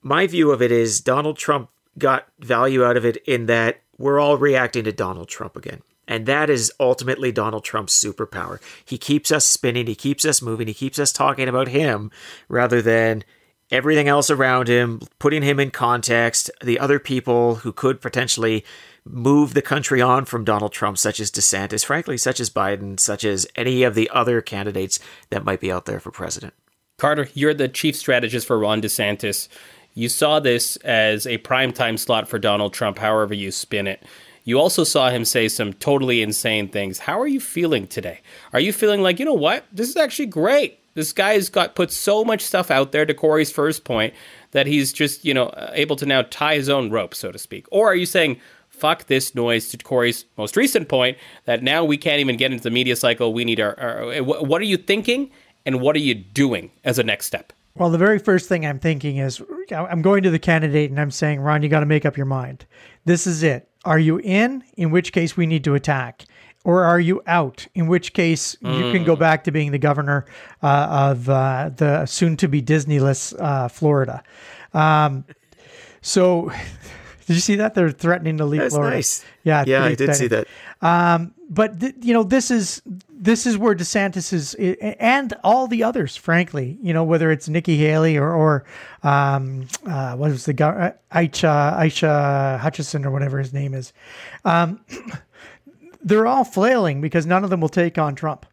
my view of it is Donald Trump got value out of it in that we're all reacting to Donald Trump again. And that is ultimately Donald Trump's superpower. He keeps us spinning. He keeps us moving. He keeps us talking about him rather than everything else around him, putting him in context, the other people who could potentially move the country on from Donald Trump, such as DeSantis, frankly, such as Biden, such as any of the other candidates that might be out there for president. Carter, you're the chief strategist for Ron DeSantis. You saw this as a primetime slot for Donald Trump, however you spin it. You also saw him say some totally insane things. How are you feeling today? Are you feeling like, you know what? This is actually great. This guy's got put so much stuff out there, to Corey's first point, that he's just, you know, able to now tie his own rope, so to speak. Or are you saying, fuck this noise, to Corey's most recent point, that now we can't even get into the media cycle? We need our, our what are you thinking and what are you doing as a next step? Well, the very first thing I'm thinking is, I'm going to the candidate and I'm saying, Ron, you got to make up your mind. This is it. Are you in? In which case we need to attack. Or are you out? In which case mm. you can go back to being the governor uh, of uh, the soon-to-be Disneyless uh, Florida. Um, so did you see that? They're threatening to leave That's Florida. Nice. Yeah, yeah, I did see that. Um, but, th- you know, this is... This is where DeSantis is, and all the others, frankly, you know, whether it's Nikki Haley or, or um, uh, what was the guy, Aisha, Aisha Hutchison or whatever his name is. Um, they're all flailing because none of them will take on Trump.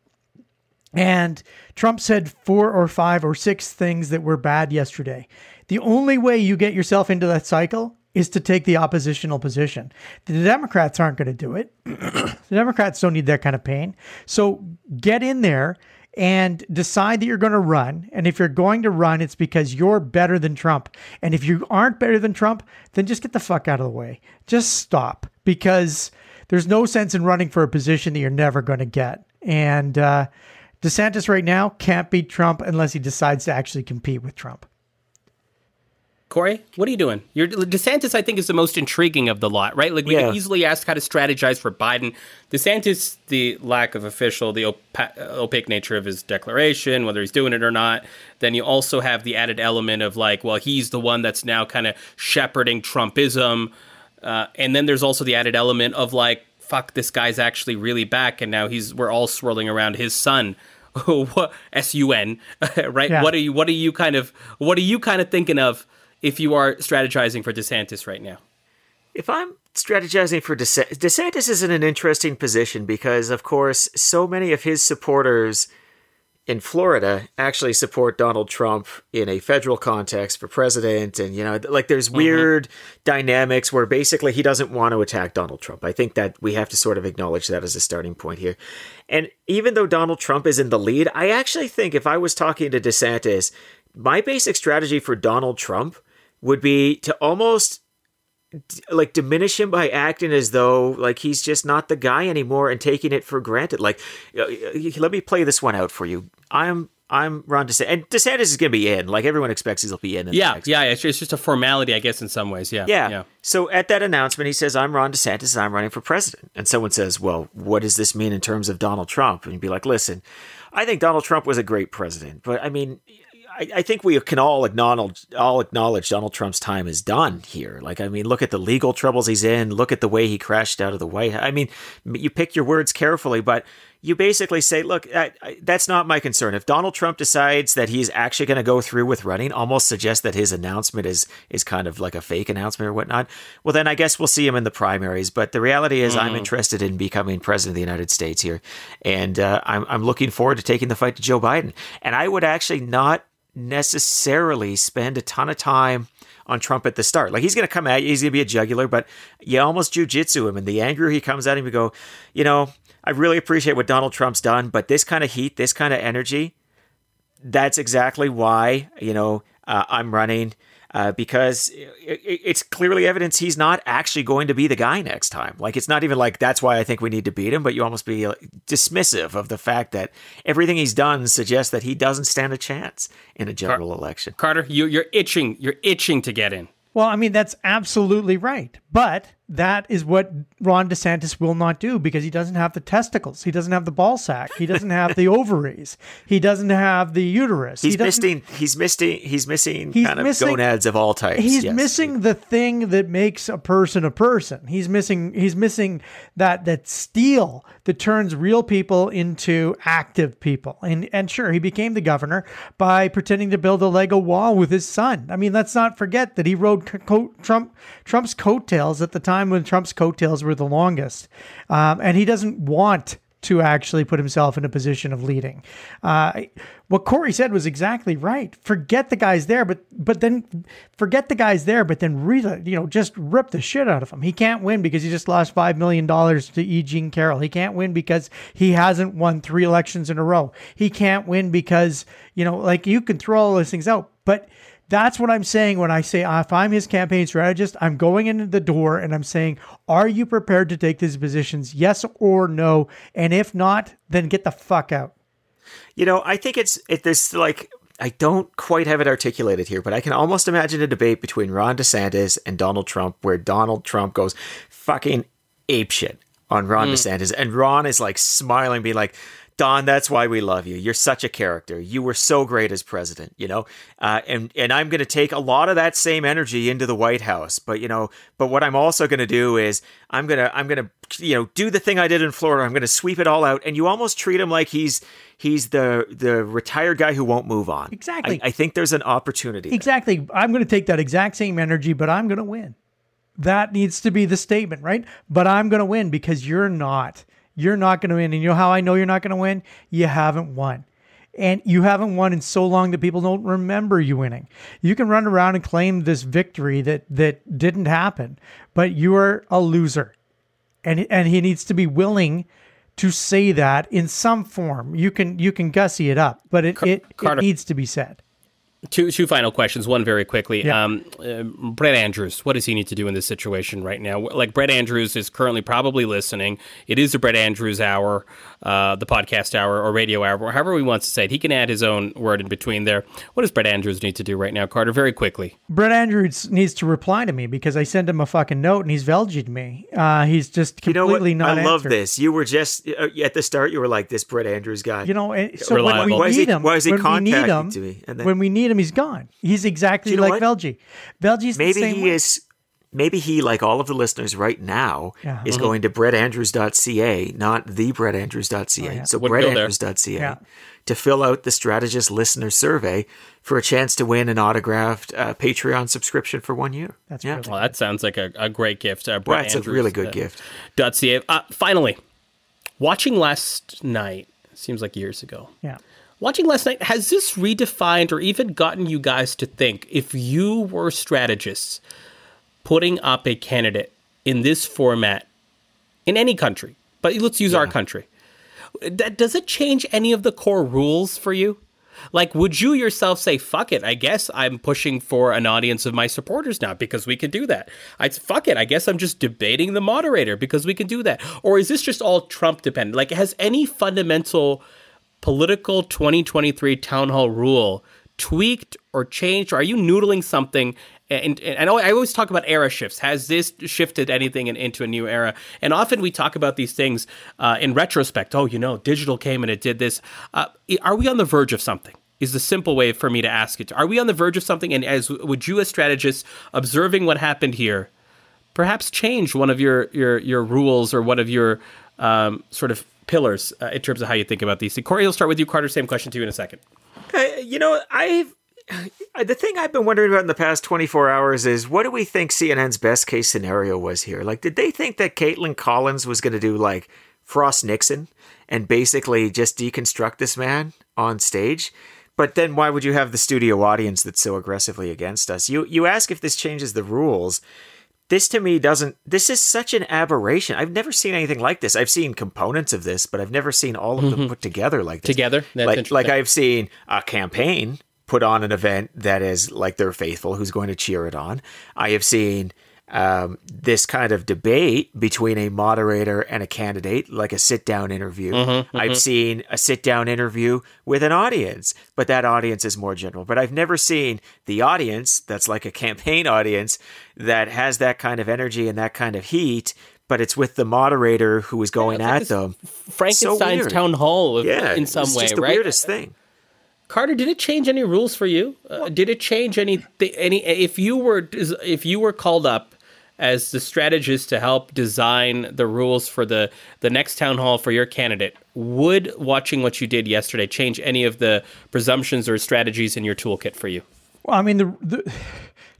And Trump said four or five or six things that were bad yesterday. The only way you get yourself into that cycle is to take the oppositional position. The Democrats aren't going to do it. The Democrats don't need that kind of pain. So get in there and decide that you're going to run. And if you're going to run, it's because you're better than Trump. And if you aren't better than Trump, then just get the fuck out of the way. Just stop, because there's no sense in running for a position that you're never going to get. And uh, DeSantis right now can't beat Trump unless he decides to actually compete with Trump. Corey, what are you doing? You're, DeSantis, I think, is the most intriguing of the lot, right? Like, we yeah. could easily ask how to strategize for Biden. DeSantis, the lack of official, the opa- opaque nature of his declaration, whether he's doing it or not. Then you also have the added element of, like, well, he's the one that's now kind of shepherding Trumpism. Uh, and then there's also the added element of, like, fuck, this guy's actually really back. And now he's we're all swirling around his son. S U N, right? Yeah. What are you What are you kind of What are you kind of thinking of if you are strategizing for DeSantis right now? If I'm strategizing for DeSantis, DeSantis is in an interesting position because, of course, so many of his supporters in Florida actually support Donald Trump in a federal context for president. And, you know, like, there's weird mm-hmm. dynamics where basically he doesn't want to attack Donald Trump. I think that we have to sort of acknowledge that as a starting point here. And even though Donald Trump is in the lead, I actually think if I was talking to DeSantis, my basic strategy for Donald Trump would be to almost like diminish him by acting as though like he's just not the guy anymore and taking it for granted. Like, let me play this one out for you. I'm I'm Ron DeSantis, and DeSantis is going to be in. Like, everyone expects he'll be in. in yeah, yeah, it's just a formality, I guess, in some ways. Yeah, yeah, yeah. So at that announcement, he says, "I'm Ron DeSantis, and I'm running for president." And someone says, "Well, what does this mean in terms of Donald Trump?" And you'd be like, "Listen, I think Donald Trump was a great president, but I mean." I think we can all acknowledge, all acknowledge Donald Trump's time is done here. Like, I mean, look at the legal troubles he's in. Look at the way he crashed out of the White House. I mean, you pick your words carefully, but you basically say, look, I, I, that's not my concern. If Donald Trump decides that he's actually going to go through with running, almost suggest that his announcement is is kind of like a fake announcement or whatnot, well, then I guess we'll see him in the primaries. But the reality is mm. I'm interested in becoming president of the United States here. And uh, I'm, I'm looking forward to taking the fight to Joe Biden. And I would actually not necessarily spend a ton of time on Trump at the start. Like, he's going to come at you, he's going to be a jugular, but you almost jujitsu him. And the angrier he comes at him, you go, you know, I really appreciate what Donald Trump's done, but this kind of heat, this kind of energy, that's exactly why, you know, uh, I'm running uh, because it, it's clearly evidence he's not actually going to be the guy next time. Like, it's not even like, that's why I think we need to beat him, but you almost be dismissive of the fact that everything he's done suggests that he doesn't stand a chance in a general Car- election. Carter, you, you're itching. You're itching to get in. Well, I mean, that's absolutely right. But that is what Ron DeSantis will not do, because he doesn't have the testicles. He doesn't have the ball sack. He doesn't have the ovaries. He doesn't have the uterus. He's he missing he's missing he's missing he's kind missing, of gonads of all types. He's yes. missing the thing that makes a person a person. He's missing he's missing that that steel that turns real people into active people. And and sure, he became the governor by pretending to build a Lego wall with his son. I mean, let's not forget that he rode co- Trump Trump's coattails at the time when Trump's coattails were the longest. Um, and he doesn't want to actually put himself in a position of leading. Uh, what Corey said was exactly right. Forget the guys there, but but then forget the guys there, but then really, you know, just rip the shit out of him. He can't win because he just lost five million dollars to E. Jean Carroll. He can't win because he hasn't won three elections in a row. He can't win because, you know, like, you can throw all those things out, but that's what I'm saying when I say, uh, if I'm his campaign strategist, I'm going into the door and I'm saying, are you prepared to take these positions? Yes or no? And if not, then get the fuck out. You know, I think it's it, this, like, I don't quite have it articulated here, but I can almost imagine a debate between Ron DeSantis and Donald Trump where Donald Trump goes fucking apeshit on Ron mm. DeSantis. And Ron is like smiling, being like, Don, that's why we love you. You're such a character. You were so great as president, you know, uh, and, and I'm going to take a lot of that same energy into the White House. But, you know, but what I'm also going to do is I'm going to I'm going to, you know, do the thing I did in Florida. I'm going to sweep it all out. And you almost treat him like he's he's the the retired guy who won't move on. Exactly. I, I think there's an opportunity. Exactly. There. I'm going to take that exact same energy, but I'm going to win. That needs to be the statement, right? But I'm going to win because you're not. You're not going to win. And you know how I know you're not going to win? You haven't won. And you haven't won in so long that people don't remember you winning. You can run around and claim this victory that that didn't happen, but you are a loser. And and he needs to be willing to say that in some form. You can you can gussy it up, but it, Car- it, Carter, it needs to be said. Two two final questions, one very quickly. Yeah. Um, uh, Brett Andrews, what does he need to do in this situation right now? Like, Brett Andrews is currently probably listening. It is the Brett Andrews hour, uh, the podcast hour or radio hour, or however he wants to say it. He can add his own word in between there. What does Brett Andrews need to do right now, Carter, very quickly? Brett Andrews needs to reply to me because I sent him a fucking note and he's Velji'd me. Uh, he's just completely you know not I love answered. This. You were just, uh, at the start, you were like, this Brett Andrews guy. You know, and so reliable. When we why need is he, him, why is he contacting to me? And then, when we need him, he's gone. He's exactly you know like what? Velji. Velji's maybe the same he way. is. Maybe he, like all of the listeners right now, yeah, is going to Brett Andrews dot C A, not the Brett Andrews dot C A. Oh, yeah. So Brett Andrews dot C A yeah. to fill out the Strategist Listener Survey for a chance to win an autographed uh, Patreon subscription for one year. That's yeah. really well, that sounds like a, a great gift. Uh, Brett That's Andrews, a really good uh, gift. .ca. Uh, finally, watching last night seems like years ago. Yeah. Watching last night, has this redefined or even gotten you guys to think, if you were strategists putting up a candidate in this format in any country, but let's use yeah. our country, that, does it change any of the core rules for you? Like, would you yourself say, fuck it, I guess I'm pushing for an audience of my supporters now because we can do that. I'd fuck it, I guess I'm just debating the moderator because we can do that. Or is this just all Trump dependent? Like, has any fundamental political twenty twenty-three town hall rule tweaked or changed? Or are you noodling something? And, and, and I always talk about era shifts. Has this shifted anything in, into a new era? And often we talk about these things uh, in retrospect. Oh, you know, digital came and it did this. Uh, are we on the verge of something? Is the simple way for me to ask it. Are we on the verge of something? And as would you as strategists observing what happened here, perhaps change one of your your, your rules or one of your um, sort of pillars uh, in terms of how you think about these things? Corey, I'll start with you. Carter, same question to you in a second. Uh, you know, I've the thing I've been wondering about in the past twenty-four hours is, what do we think C N N's best case scenario was here? Like, did they think that Caitlin Collins was going to do like Frost Nixon and basically just deconstruct this man on stage? But then why would you have the studio audience that's so aggressively against us? You you ask if this changes the rules. This to me doesn't, this is such an aberration. I've never seen anything like this. I've seen components of this, but I've never seen all of them mm-hmm. put together like this. Together? That's like, like I've seen a campaign put on an event that is like they're faithful, who's going to cheer it on. I have seen um, this kind of debate between a moderator and a candidate, like a sit-down interview. Mm-hmm, I've mm-hmm. seen a sit-down interview with an audience, but that audience is more general. But I've never seen the audience that's like a campaign audience that has that kind of energy and that kind of heat, but it's with the moderator who is going yeah, it's like at them. Frankenstein's so town hall of, yeah, in some way, right? It's just the right? weirdest thing. Carter, did it change any rules for you? Uh, did it change any th- any if you were if you were called up as the strategist to help design the rules for the, the next town hall for your candidate, would watching what you did yesterday change any of the presumptions or strategies in your toolkit for you? Well, I mean, the, the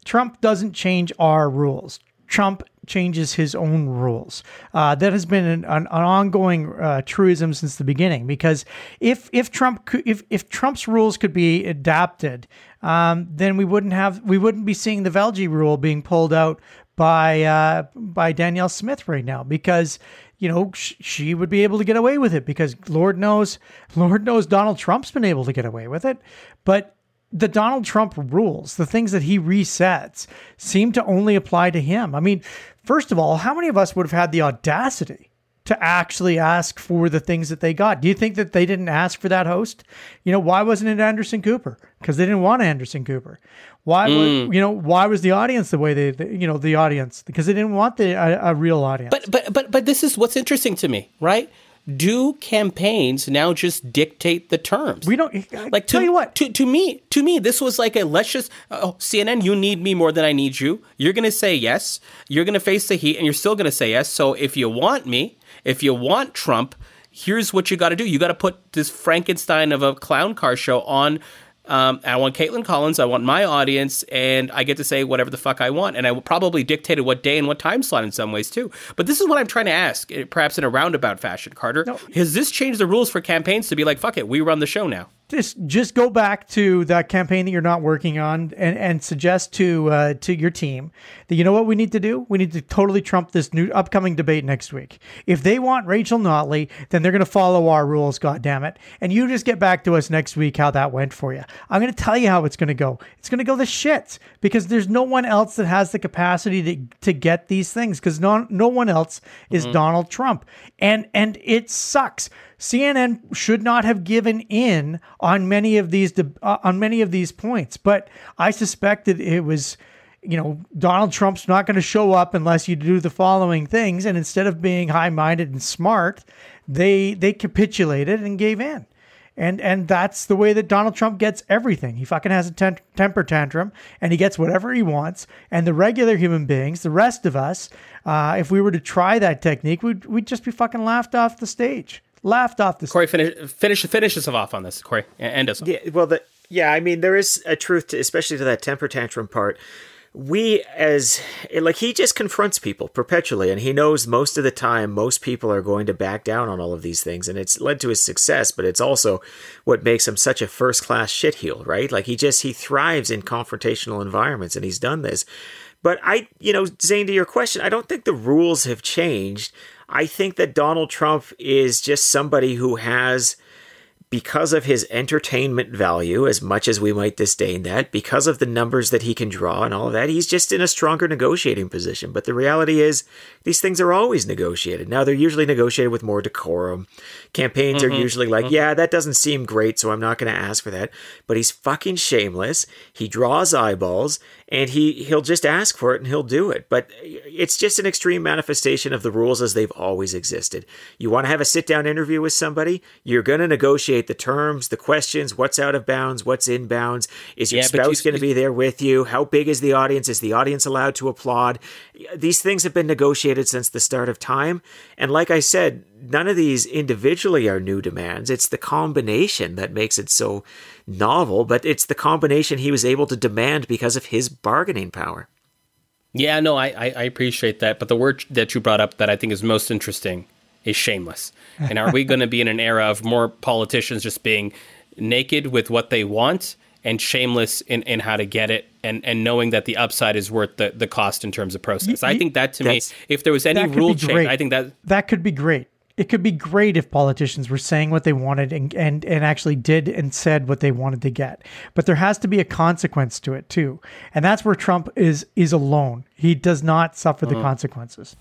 Trump doesn't change our rules. Trump changes his own rules. Uh, that has been an, an, an ongoing uh, truism since the beginning, because if if Trump could, if if Trump's rules could be adapted, um, then we wouldn't have we wouldn't be seeing the Velji rule being pulled out by uh, by Danielle Smith right now, because, you know, sh she would be able to get away with it, because Lord knows, Lord knows Donald Trump's been able to get away with it. But the Donald Trump rules, the things that he resets, seem to only apply to him. I mean, first of all, how many of us would have had the audacity to actually ask for the things that they got? Do you think that they didn't ask for that host? You know, why wasn't it Anderson Cooper? Because they didn't want Anderson Cooper. Why, mm. would, you know, why was the audience the way they, the, you know, the audience? Because they didn't want the, a, a real audience. But, but, but, but this is what's interesting to me, right? Do campaigns now just dictate the terms? We don't I like to, tell you what to to me to me this was like a let's just oh, C N N, you need me more than I need you. You're going to say yes. You're going to face the heat, and you're still going to say yes. So if you want me, if you want Trump, here's what you got to do. You got to put this Frankenstein of a clown car show on. Um, I want Caitlin Collins, I want my audience, and I get to say whatever the fuck I want. And I probably dictated what day and what time slot in some ways, too. But this is what I'm trying to ask, perhaps in a roundabout fashion, Carter. No. Has this changed the rules for campaigns to be like, fuck it, we run the show now? Just just go back to that campaign that you're not working on, and, and suggest to uh, to your team that, you know what we need to do? We need to totally trump this new upcoming debate next week. If they want Rachel Notley, then they're going to follow our rules, goddammit. And you just get back to us next week how that went for you. I'm going to tell you how it's going to go. It's going to go the shits, because there's no one else that has the capacity to, to get these things, because no, no one else is mm-hmm. Donald Trump. And and it sucks. C N N should not have given in on many of these uh, on many of these points, but I suspect that it was, you know, Donald Trump's not going to show up unless you do the following things. And instead of being high-minded and smart, they they capitulated and gave in. And and that's the way that Donald Trump gets everything. He fucking has a ten temper tantrum, and he gets whatever he wants. And the regular human beings, the rest of us, uh, if we were to try that technique, we'd we'd just be fucking laughed off the stage. Laughed off this. Corey, finish, finish, finish us off on this. Corey, end us off. Yeah, well, the, yeah, I mean, there is a truth to, especially to that temper tantrum part. We as like he just confronts people perpetually, and he knows most of the time most people are going to back down on all of these things, and it's led to his success, but it's also what makes him such a first-class shitheel, right? Like he just he thrives in confrontational environments, and he's done this. But I, you know, Zain, to your question, I don't think the rules have changed. I think that Donald Trump is just somebody who has, because of his entertainment value, as much as we might disdain that, because of the numbers that he can draw and all of that, he's just in a stronger negotiating position. But the reality is these things are always negotiated. Now, they're usually negotiated with more decorum. Campaigns mm-hmm. are usually like, yeah, that doesn't seem great, so I'm not going to ask for that. But he's fucking shameless. He draws eyeballs. And he, he'll just ask for it and he'll do it. But it's just an extreme manifestation of the rules as they've always existed. You want to have a sit-down interview with somebody, you're going to negotiate the terms, the questions, what's out of bounds, what's in bounds, is your yeah, spouse going to be there with you, how big is the audience, is the audience allowed to applaud? These things have been negotiated since the start of time. And like I said, none of these individually are new demands. It's the combination that makes it so novel, but it's the combination he was able to demand because of his bargaining power. Yeah, no, I, I appreciate that. But the word that you brought up that I think is most interesting is shameless. And are we going to be in an era of more politicians just being naked with what they want and shameless in, in how to get it, and, and knowing that the upside is worth the, the cost in terms of process? You, I think that to me, if there was any rule change, I think that... That could be great. It could be great if politicians were saying what they wanted and, and, and actually did and said what they wanted to get. But there has to be a consequence to it, too. And that's where Trump is is alone. He does not suffer mm-hmm. the consequences.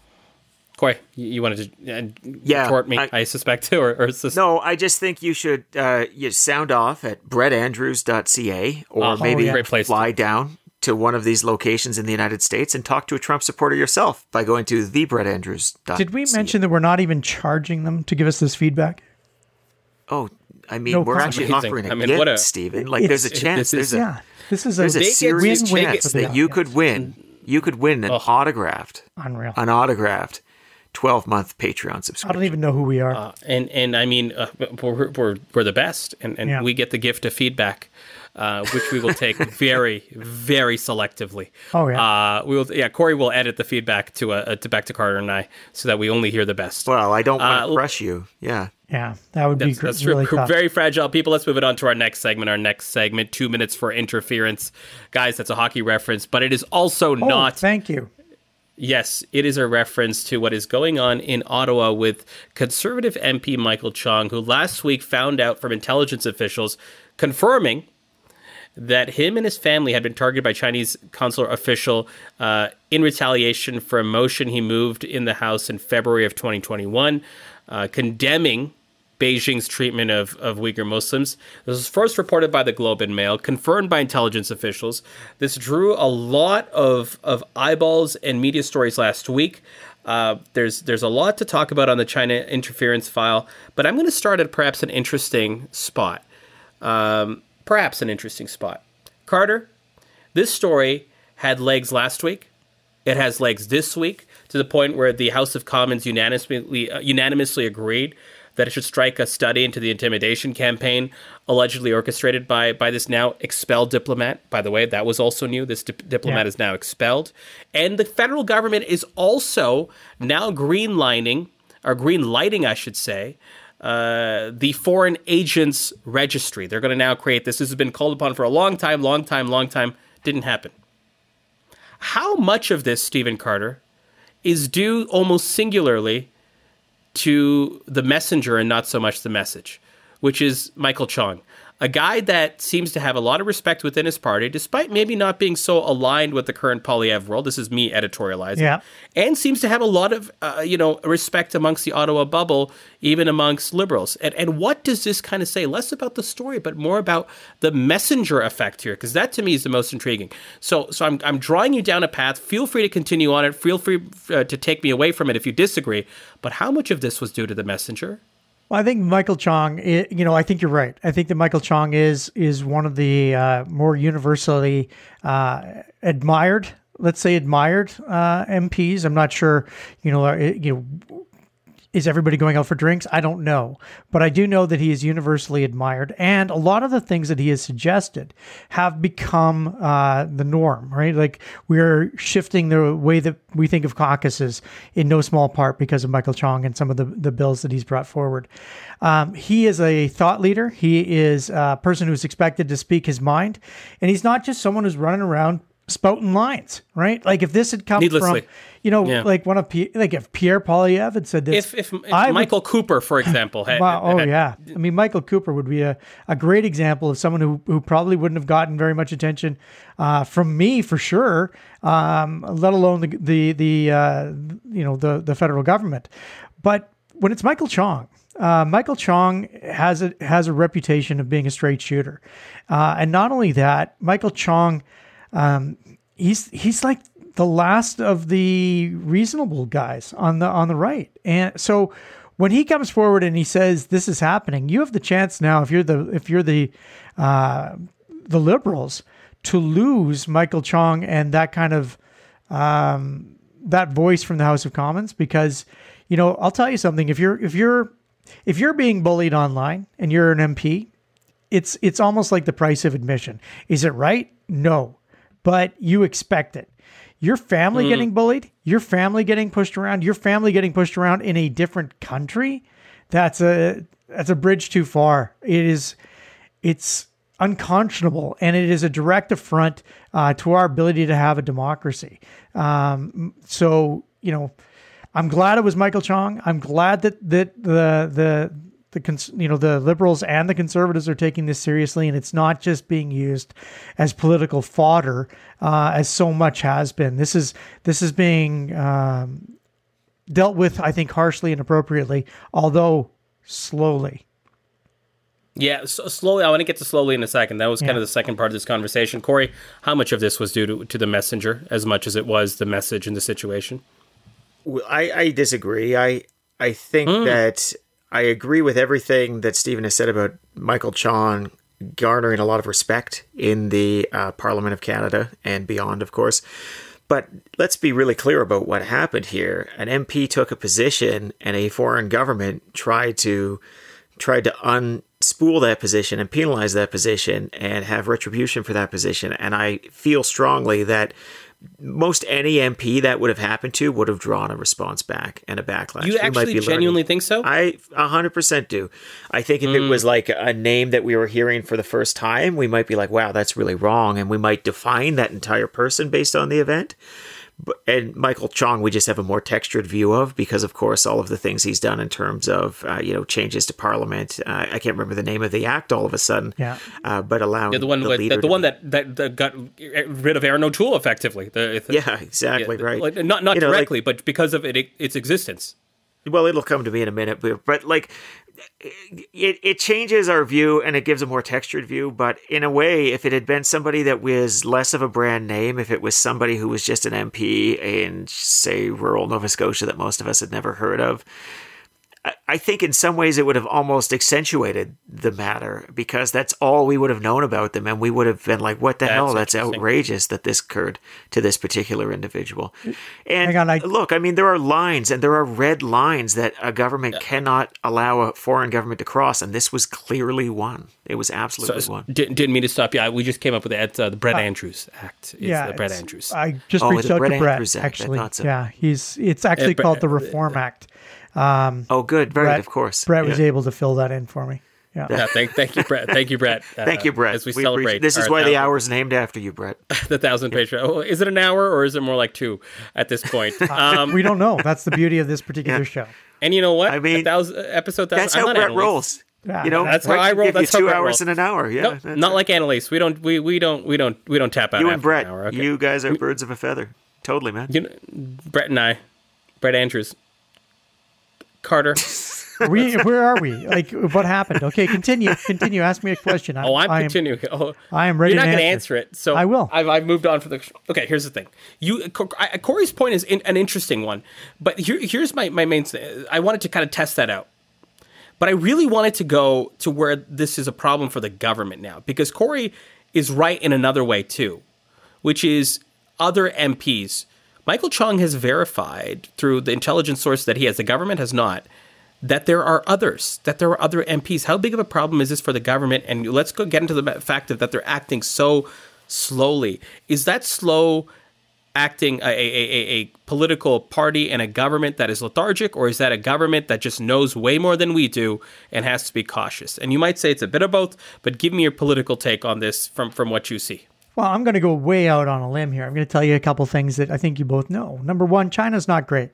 Corey, you wanted to uh, yeah, retort me, I, I suspect, too? Or, or sus no, I just think you should uh, you sound off at Brett Andrews dot C A or uh, maybe oh, yeah. fly down to one of these locations in the United States and talk to a Trump supporter yourself by going to the Brett Andrews dot C A. Did we mention that we're not even charging them to give us this feedback? Oh, I mean, no, we're actually amazing. offering it, I mean, what a, Stephen. Like, there's a chance. There's a yeah, this is a, there's a serious win, chance win, that win, you could yes. win. You could win an oh, autographed, unreal, an autographed twelve month Patreon subscription. I don't even know who we are. Uh, and and I mean, uh, we're, we're we're the best, and and yeah. we get the gift of feedback. uh, which we will take very, very selectively. Oh yeah, uh, we will. Yeah, Corey will edit the feedback to uh, to back to Carter and I, so that we only hear the best. Well, I don't want to uh, press you. Yeah. Yeah, that would that's, be that's really true. Tough. Very fragile people. Let's move it on to our next segment. Our next segment, two minutes for interference, guys. That's a hockey reference, but it is also oh, not. Thank you. Yes, it is a reference to what is going on in Ottawa with Conservative M P Michael Chong, who last week found out from intelligence officials confirming that him and his family had been targeted by Chinese consular official uh, in retaliation for a motion he moved in the House in February of twenty twenty-one, uh, condemning Beijing's treatment of, of Uyghur Muslims. This was first reported by the Globe and Mail, confirmed by intelligence officials. This drew a lot of, of eyeballs and media stories last week. Uh, there's there's a lot to talk about on the China interference file, but I'm going to start at perhaps an interesting spot. Um, perhaps an interesting spot. Carter, this story had legs last week. It has legs this week, to the point where the House of Commons unanimously uh, unanimously agreed that it should strike a study into the intimidation campaign allegedly orchestrated by by this now expelled diplomat. By the way, that was also new. This di- diplomat yeah. is now expelled. And the federal government is also now greenlining, or greenlighting, I should say, uh, the Foreign Agents Registry. They're going to now create this. This has been called upon for a long time, long time, long time. Didn't happen. How much of this, Stephen Carter, is due almost singularly to the messenger and not so much the message, which is Michael Chong, a guy that seems to have a lot of respect within his party, despite maybe not being so aligned with the current Poilievre world? This is me editorializing. Yeah. And seems to have a lot of, uh, you know, respect amongst the Ottawa bubble, even amongst liberals. And, and what does this kind of say? Less about the story, but more about the messenger effect here, because that to me is the most intriguing. So so I'm, I'm drawing you down a path. Feel free to continue on it. Feel free uh, to take me away from it if you disagree. But how much of this was due to the messenger? Well, I think Michael Chong, you know, I think you're right. I think that Michael Chong is is one of the uh, more universally uh, admired, let's say admired uh, M Ps. I'm not sure, you know, uh, you know, is everybody going out for drinks? I don't know. But I do know that he is universally admired. And a lot of the things that he has suggested have become uh, the norm, right? Like, we're shifting the way that we think of caucuses in no small part because of Michael Chong and some of the, the bills that he's brought forward. Um, he is a thought leader. He is a person who's expected to speak his mind. And he's not just someone who's running around spouting lines, right? Like, if this had come Needlessly. from, you know, yeah. like one of P- like if Pierre Poilievre had said this, if, if, if Michael would, Cooper, for example, had, wow, oh had, yeah, I mean, Michael Cooper would be a, a great example of someone who who probably wouldn't have gotten very much attention uh, from me for sure, um, let alone the the the uh, you know the the federal government. But when it's Michael Chong. Uh, Michael Chong has a has a reputation of being a straight shooter, uh, and not only that, Michael Chong. Um, he's, he's like the last of the reasonable guys on the, on the right. And so when he comes forward and he says, this is happening, you have the chance now, if you're the, if you're the, uh, the liberals, to lose Michael Chong and that kind of, um, that voice from the House of Commons, because, you know, I'll tell you something, if you're, if you're, if you're being bullied online and you're an M P, it's, it's almost like the price of admission. Is it right? No. But you expect it. Your family mm. getting bullied, your family getting pushed around, your family getting pushed around in a different country, that's a that's a bridge too far. It is, it's unconscionable, and it is a direct affront uh, to our ability to have a democracy. Um, so, you know, I'm glad it was Michael Chong. I'm glad that that the the. The, you know, the liberals and the conservatives are taking this seriously, and it's not just being used as political fodder, uh, as so much has been. This is this is being um, dealt with, I think, harshly and appropriately, although slowly. Yeah, so slowly. I want to get to slowly in a second. That was kind yeah. of the second part of this conversation. Corey, how much of this was due to, to the messenger as much as it was the message and the situation? Well, I, I disagree. I I think mm. that. I agree with everything that Stephen has said about Michael Chong garnering a lot of respect in the uh, Parliament of Canada and beyond, of course. But let's be really clear about what happened here. An M P took a position, and a foreign government tried to tried to un spool that position and penalize that position and have retribution for that position. And I feel strongly that most any M P that would have happened to would have drawn a response back and a backlash. You actually genuinely learning. think so? I one hundred percent do. I think if mm. it was like a name that we were hearing for the first time, we might be like, wow, that's really wrong. And we might define that entire person based on the event. And Michael Chong, we just have a more textured view of because, of course, all of the things he's done in terms of, uh, you know, changes to parliament. Uh, I can't remember the name of the act all of a sudden. Yeah. Uh, but allowing yeah, the one the, with, leader the one that, that that got rid of Aaron O'Toole effectively. The, the, yeah, exactly yeah, right. Like, not not you directly, know, like, but because of it, it, its existence. Well, it'll come to me in a minute, but, but like it, it changes our view and it gives a more textured view. But in a way, if it had been somebody that was less of a brand name, if it was somebody who was just an M P in, say, rural Nova Scotia that most of us had never heard of, I think in some ways it would have almost accentuated the matter because that's all we would have known about them. And we would have been like, what the that's hell? That's outrageous that this occurred to this particular individual. And Hang on, I... look, I mean, there are lines and there are red lines that a government yeah. cannot allow a foreign government to cross. And this was clearly one. It was absolutely so, one. Didn't, didn't mean to stop you. I, we just came up with it, uh, the Brett uh, Andrews Act. It's yeah. The Brett Andrews. I just oh, reached out Brett to Brett, Act, actually. So. Yeah, he's. It's actually uh, Brett, called the Reform uh, Act. Um, oh, good. Brett, Brett, of course. Brett yeah. was able to fill that in for me. Yeah. yeah thank, thank you, Brett. Thank you, Brett. Uh, thank you, Brett. As we, we celebrate. This is why thousand, the hour is named after you, Brett. The thousand yeah. Patreon. Oh, is it an hour or is it more like two at this point? Um, we don't know. That's the beauty of this particular yeah. show. And you know what? I mean, a thousand, episode thousand. That's I'm how Brett Annalise. rolls. Yeah, you know, that's Brett how I roll. That's how two Brett hours rolls. in an hour. Yeah, nope, not it. like Annalise. We don't. We we don't. We don't. We don't tap out. You and Brett. You guys are birds of a feather. Totally, man. Brett and I. Brett Andrews. Carter, we where are we? Like, what happened? Okay, continue, continue. Ask me a question. I'm, oh, I'm continuing. Oh, I am ready. You're not going to answer it, so I will. I've, I've moved on for the. Okay, here's the thing. You, I, Corey's point is in, an interesting one, but here, here's my my main. I wanted to kind of test that out, but I really wanted to go to where this is a problem for the government now because Corey is right in another way too, which is other M Ps. Michael Chong has verified through the intelligence source that he has, the government has not, that there are others, that there are other M Ps. How big of a problem is this for the government? And let's go get into the fact that, that they're acting so slowly. Is that slow acting a, a, a, a political party and a government that is lethargic, or is that a government that just knows way more than we do and has to be cautious? And you might say it's a bit of both, but give me your political take on this from, from what you see. Well, I'm going to go way out on a limb here. I'm going to tell you a couple things that I think you both know. Number one, China's not great.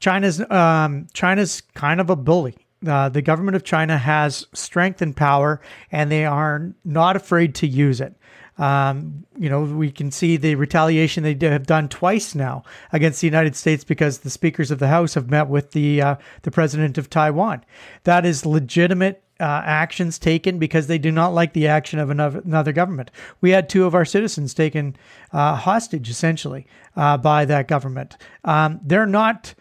China's um, China's kind of a bully. Uh, the government of China has strength and power, and they are not afraid to use it. Um, you know, we can see the retaliation they have done twice now against the United States because the speakers of the House have met with the uh, the president of Taiwan. That is legitimate. Uh, actions taken because they do not like the action of another, another government. We had two of our citizens taken uh, hostage, essentially, uh, by that government. Um, they're not,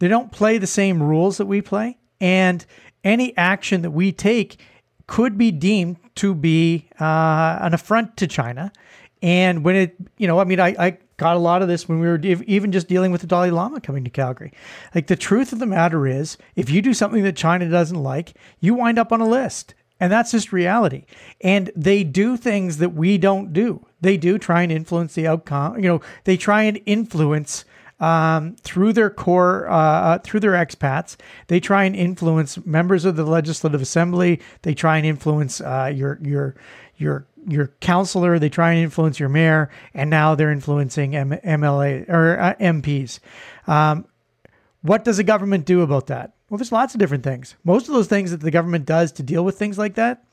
they don't play the same rules that we play. And any action that we take could be deemed to be uh, an affront to China. And when it, you know, I mean, I, I got a lot of this when we were de- even just dealing with the Dalai Lama coming to Calgary. Like, the truth of the matter is, if you do something that China doesn't like, you wind up on a list. And that's just reality. And they do things that we don't do. They do try and influence the outcome. You know, they try and influence um, through their core, uh, through their expats. They try and influence members of the Legislative Assembly. They try and influence uh, your, your, your, your counselor, they try and influence your mayor, and now they're influencing M L A or uh, M Ps. Um, what does the government do about that? Well, there's lots of different things. Most of those things that the government does to deal with things like that,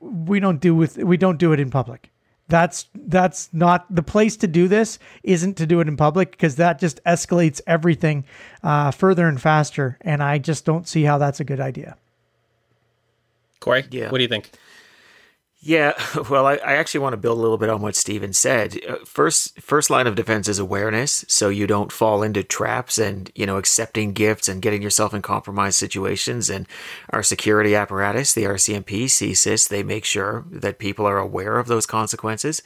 we don't do with we don't do it in public. That's that's not the place to do this. Isn't to do it in public because that just escalates everything uh, further and faster. And I just don't see how that's a good idea. Corey, yeah. What do you think? Yeah, well, I, I actually want to build a little bit on what Stephen said. First, first line of defense is awareness, so you don't fall into traps and, you know, accepting gifts and getting yourself in compromised situations. And our security apparatus, the R C M P, C S I S, they make sure that people are aware of those consequences.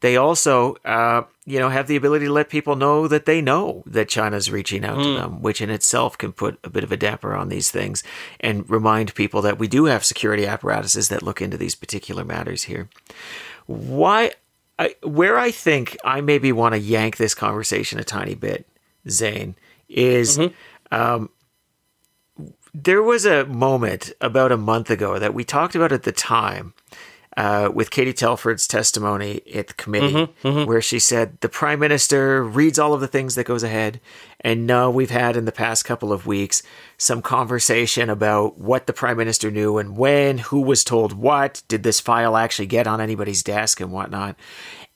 They also uh, you know, have the ability to let people know that they know that China's reaching out mm. to them, which in itself can put a bit of a damper on these things and remind people that we do have security apparatuses that look into these particular matters here. Why, I, where I think I maybe want to yank this conversation a tiny bit, Zain, is mm-hmm. um, there was a moment about a month ago that we talked about at the time Uh, with Katie Telford's testimony at the committee, mm-hmm, mm-hmm. where she said the prime minister reads all of the things that goes ahead. And no, we've had in the past couple of weeks some conversation about what the prime minister knew and when, who was told what, did this file actually get on anybody's desk and whatnot.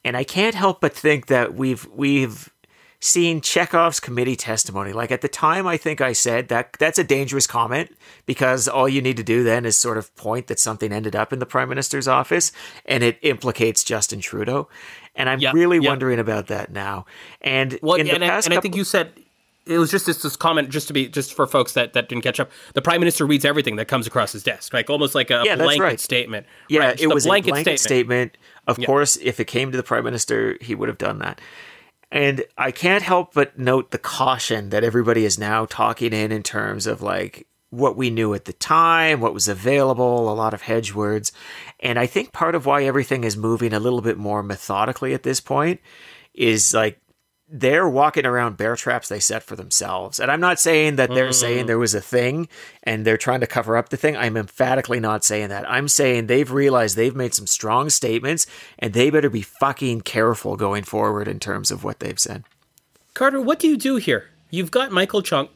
And I can't help but think that we've we've seen Chekhov's committee testimony. Like at the time, I think I said that that's a dangerous comment because all you need to do then is sort of point that something ended up in the prime minister's office and it implicates Justin Trudeau. And I'm yep, really yep. wondering about that now. And well, in the and, past I, and couple- I think you said it was just this, this comment just to be just for folks that, that didn't catch up. The prime minister reads everything that comes across his desk, like almost like a yeah, blanket right. statement. Yeah, right, it was a blanket, a blanket statement. statement. Of yep. course, if it came to the prime minister, he would have done that. And I can't help but note the caution that everybody is now talking in in terms of like what we knew at the time, what was available, a lot of hedge words. And I think part of why everything is moving a little bit more methodically at this point is like they're walking around bear traps they set for themselves. And I'm not saying that they're mm. saying there was a thing and they're trying to cover up the thing. I'm emphatically not saying that. I'm saying they've realized they've made some strong statements and they better be fucking careful going forward in terms of what they've said. Carter, what do you do here? You've got Michael Chong.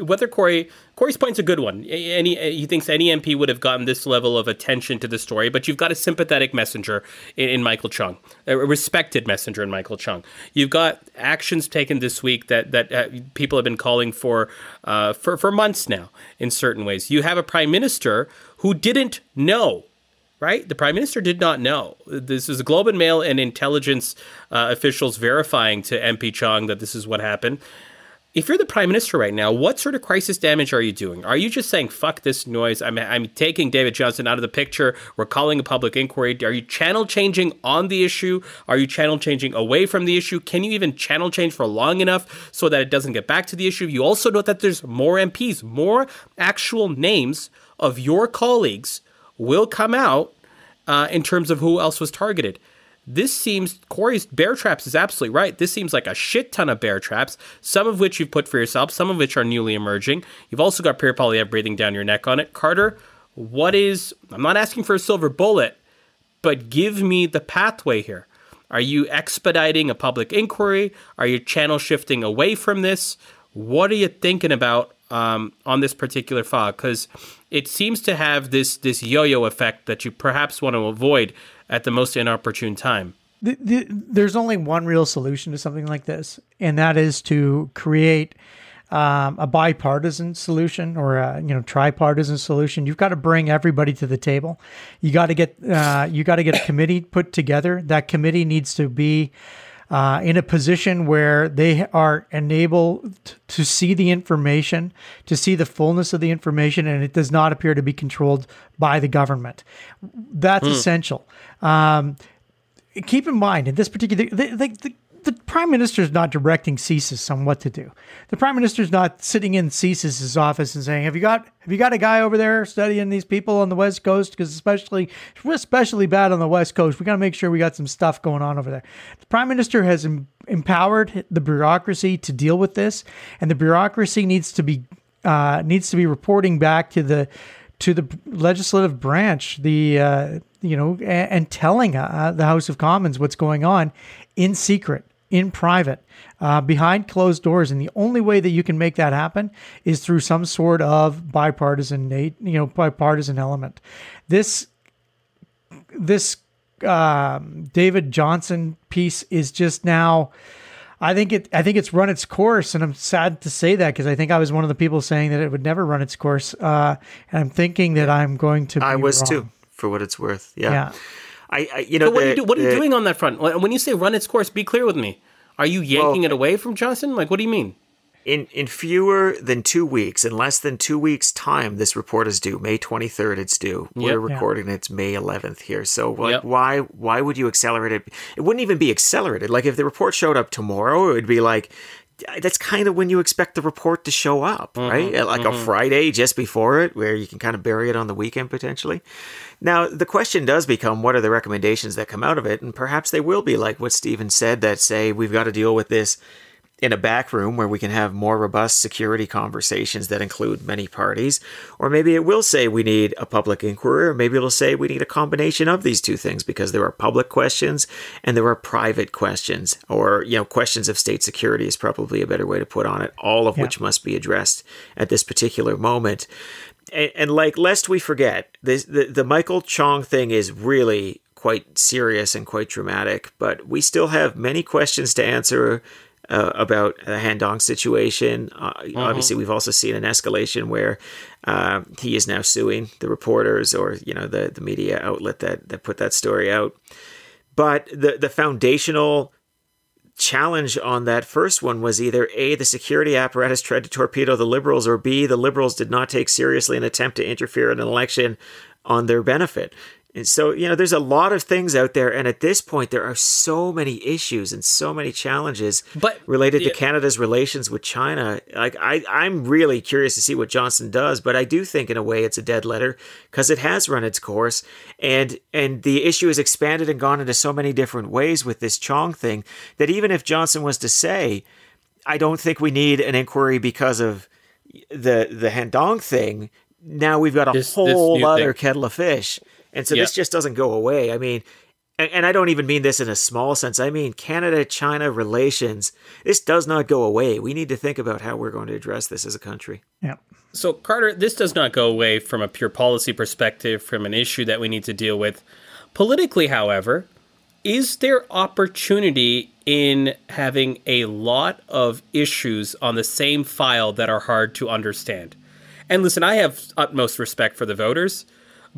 Whether Corey, Corey's point's a good one. Any, he thinks any M P would have gotten this level of attention to the story, but you've got a sympathetic messenger in, in Michael Chong, a respected messenger in Michael Chong. You've got actions taken this week that that uh, people have been calling for, uh, for for months now in certain ways. You have a prime minister who didn't know. Right? The prime minister did not know. This is Globe and Mail and intelligence uh, officials verifying to M P Chong that this is what happened. If you're the prime minister right now, what sort of crisis damage are you doing? Are you just saying, fuck this noise, I'm I'm taking David Johnson out of the picture, we're calling a public inquiry? Are you channel changing on the issue? Are you channel changing away from the issue? Can you even channel change for long enough so that it doesn't get back to the issue? You also note that there's more M Ps, more actual names of your colleagues will come out uh, in terms of who else was targeted. This seems, Corey's bear traps is absolutely right. This seems like a shit ton of bear traps, some of which you've put for yourself, some of which are newly emerging. You've also got Pierre Poilievre breathing down your neck on it. Carter, what is, I'm not asking for a silver bullet, but give me the pathway here. Are you expediting a public inquiry? Are you channel shifting away from this? What are you thinking about um, on this particular file? Because it seems to have this this yo-yo effect that you perhaps want to avoid at the most inopportune time. The, the, there's only one real solution to something like this, and that is to create um, a bipartisan solution or a you know tripartisan solution. You've got to bring everybody to the table. You got to get uh, you got to get a committee put together. That committee needs to be uh, in a position where they are enabled to see the information, to see the fullness of the information, and it does not appear to be controlled by the government. That's mm. essential. Um, keep in mind, in this particular, the, the, the, the prime minister is not directing C S I S on what to do. The prime minister is not sitting in C S I S's office and saying, "Have you got have you got a guy over there studying these people on the West Coast? Because especially we're especially bad on the West Coast. We got to make sure we got some stuff going on over there." The prime minister has em- empowered the bureaucracy to deal with this, and the bureaucracy needs to be uh, needs to be reporting back to the. to the legislative branch, the uh, you know, and, and telling uh, the House of Commons what's going on in secret, in private, uh, behind closed doors. And the only way that you can make that happen is through some sort of bipartisan, you know, bipartisan element. This this um, David Johnson piece is just now. I think it. I think it's run its course, and I'm sad to say that because I think I was one of the people saying that it would never run its course, uh, and I'm thinking that I'm going to. Be I was wrong. Too, for what it's worth. Yeah, yeah. I, I. You know, so what, the, are you do, what are you the, doing on that front? When you say run its course, be clear with me. Are you yanking well, it away from Johnson? Like, what do you mean? In in fewer than two weeks, in less than two weeks' time, this report is due. May twenty-third, it's due. We're yep, recording yeah. It's May eleventh here. So like, yep. why why would you accelerate it? It wouldn't even be accelerated. Like if the report showed up tomorrow, it would be like, that's kind of when you expect the report to show up, mm-hmm, right? Like mm-hmm. a Friday just before it, where you can kind of bury it on the weekend potentially. Now, the question does become, what are the recommendations that come out of it? And perhaps they will be like what Stephen said, that say, we've got to deal with this in a back room where we can have more robust security conversations that include many parties. Or maybe it will say we need a public inquiry, or maybe it'll say we need a combination of these two things because there are public questions and there are private questions, or, you know, questions of state security is probably a better way to put on it, all of yeah. which must be addressed at this particular moment. And, and like, lest we forget, this, the, the Michael Chong thing is really quite serious and quite dramatic, but we still have many questions to answer Uh, about the Han Dong situation. Uh, mm-hmm. Obviously, we've also seen an escalation where uh, he is now suing the reporters or, you know, the, the media outlet that, that put that story out. But the, the foundational challenge on that first one was either A, the security apparatus tried to torpedo the liberals, or B, the liberals did not take seriously an attempt to interfere in an election on their benefit. And so, you know, there's a lot of things out there. And at this point, there are so many issues and so many challenges but, related yeah. to Canada's relations with China. Like, I, I'm really curious to see what Johnson does. But I do think, in a way, it's a dead letter because it has run its course. And and the issue has expanded and gone into so many different ways with this Chong thing that even if Johnson was to say, I don't think we need an inquiry because of the, the Han Dong thing, now we've got a this, whole this other thing. kettle of fish. And so yep. this just doesn't go away. I mean, and, and I don't even mean this in a small sense. I mean, Canada-China relations, this does not go away. We need to think about how we're going to address this as a country. Yeah. So, Carter, this does not go away from a pure policy perspective, from an issue that we need to deal with. Politically, however, is there opportunity in having a lot of issues on the same file that are hard to understand? And listen, I have utmost respect for the voters.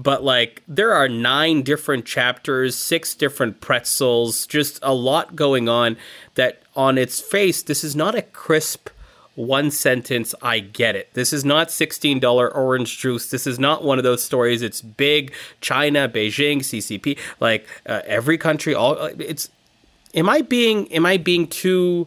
But like there are nine different chapters, six different pretzels, just a lot going on that on its face, this is not a crisp one sentence, I get it. This is not sixteen dollars orange juice. This is not one of those stories. It's big, China, Beijing, C C P, like uh, every country. All it's am I being am I being too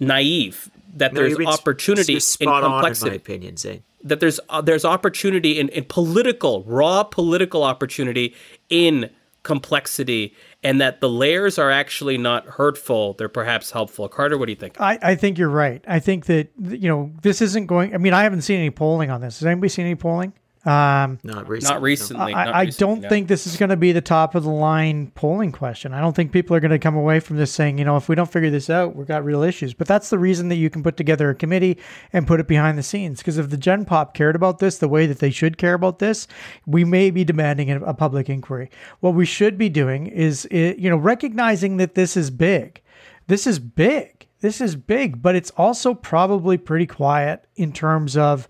naive that no, there's opportunity in complexity? On, in my opinion, Zain. That there's uh, there's opportunity in, in political, raw political opportunity in complexity, and that the layers are actually not hurtful. They're perhaps helpful. Carter, what do you think? I, I think you're right. I think that, you know, this isn't going – I mean, I haven't seen any polling on this. Has anybody seen any polling? Um, not recently. Not recently. I, not I recently, don't no. think this is going to be the top of the line polling question. I don't think people are going to come away from this saying, you know, if we don't figure this out, we've got real issues. But that's the reason that you can put together a committee and put it behind the scenes. Because if the Gen Pop cared about this the way that they should care about this, we may be demanding a public inquiry. What we should be doing is, you know, recognizing that this is big. This is big. This is big. But it's also probably pretty quiet in terms of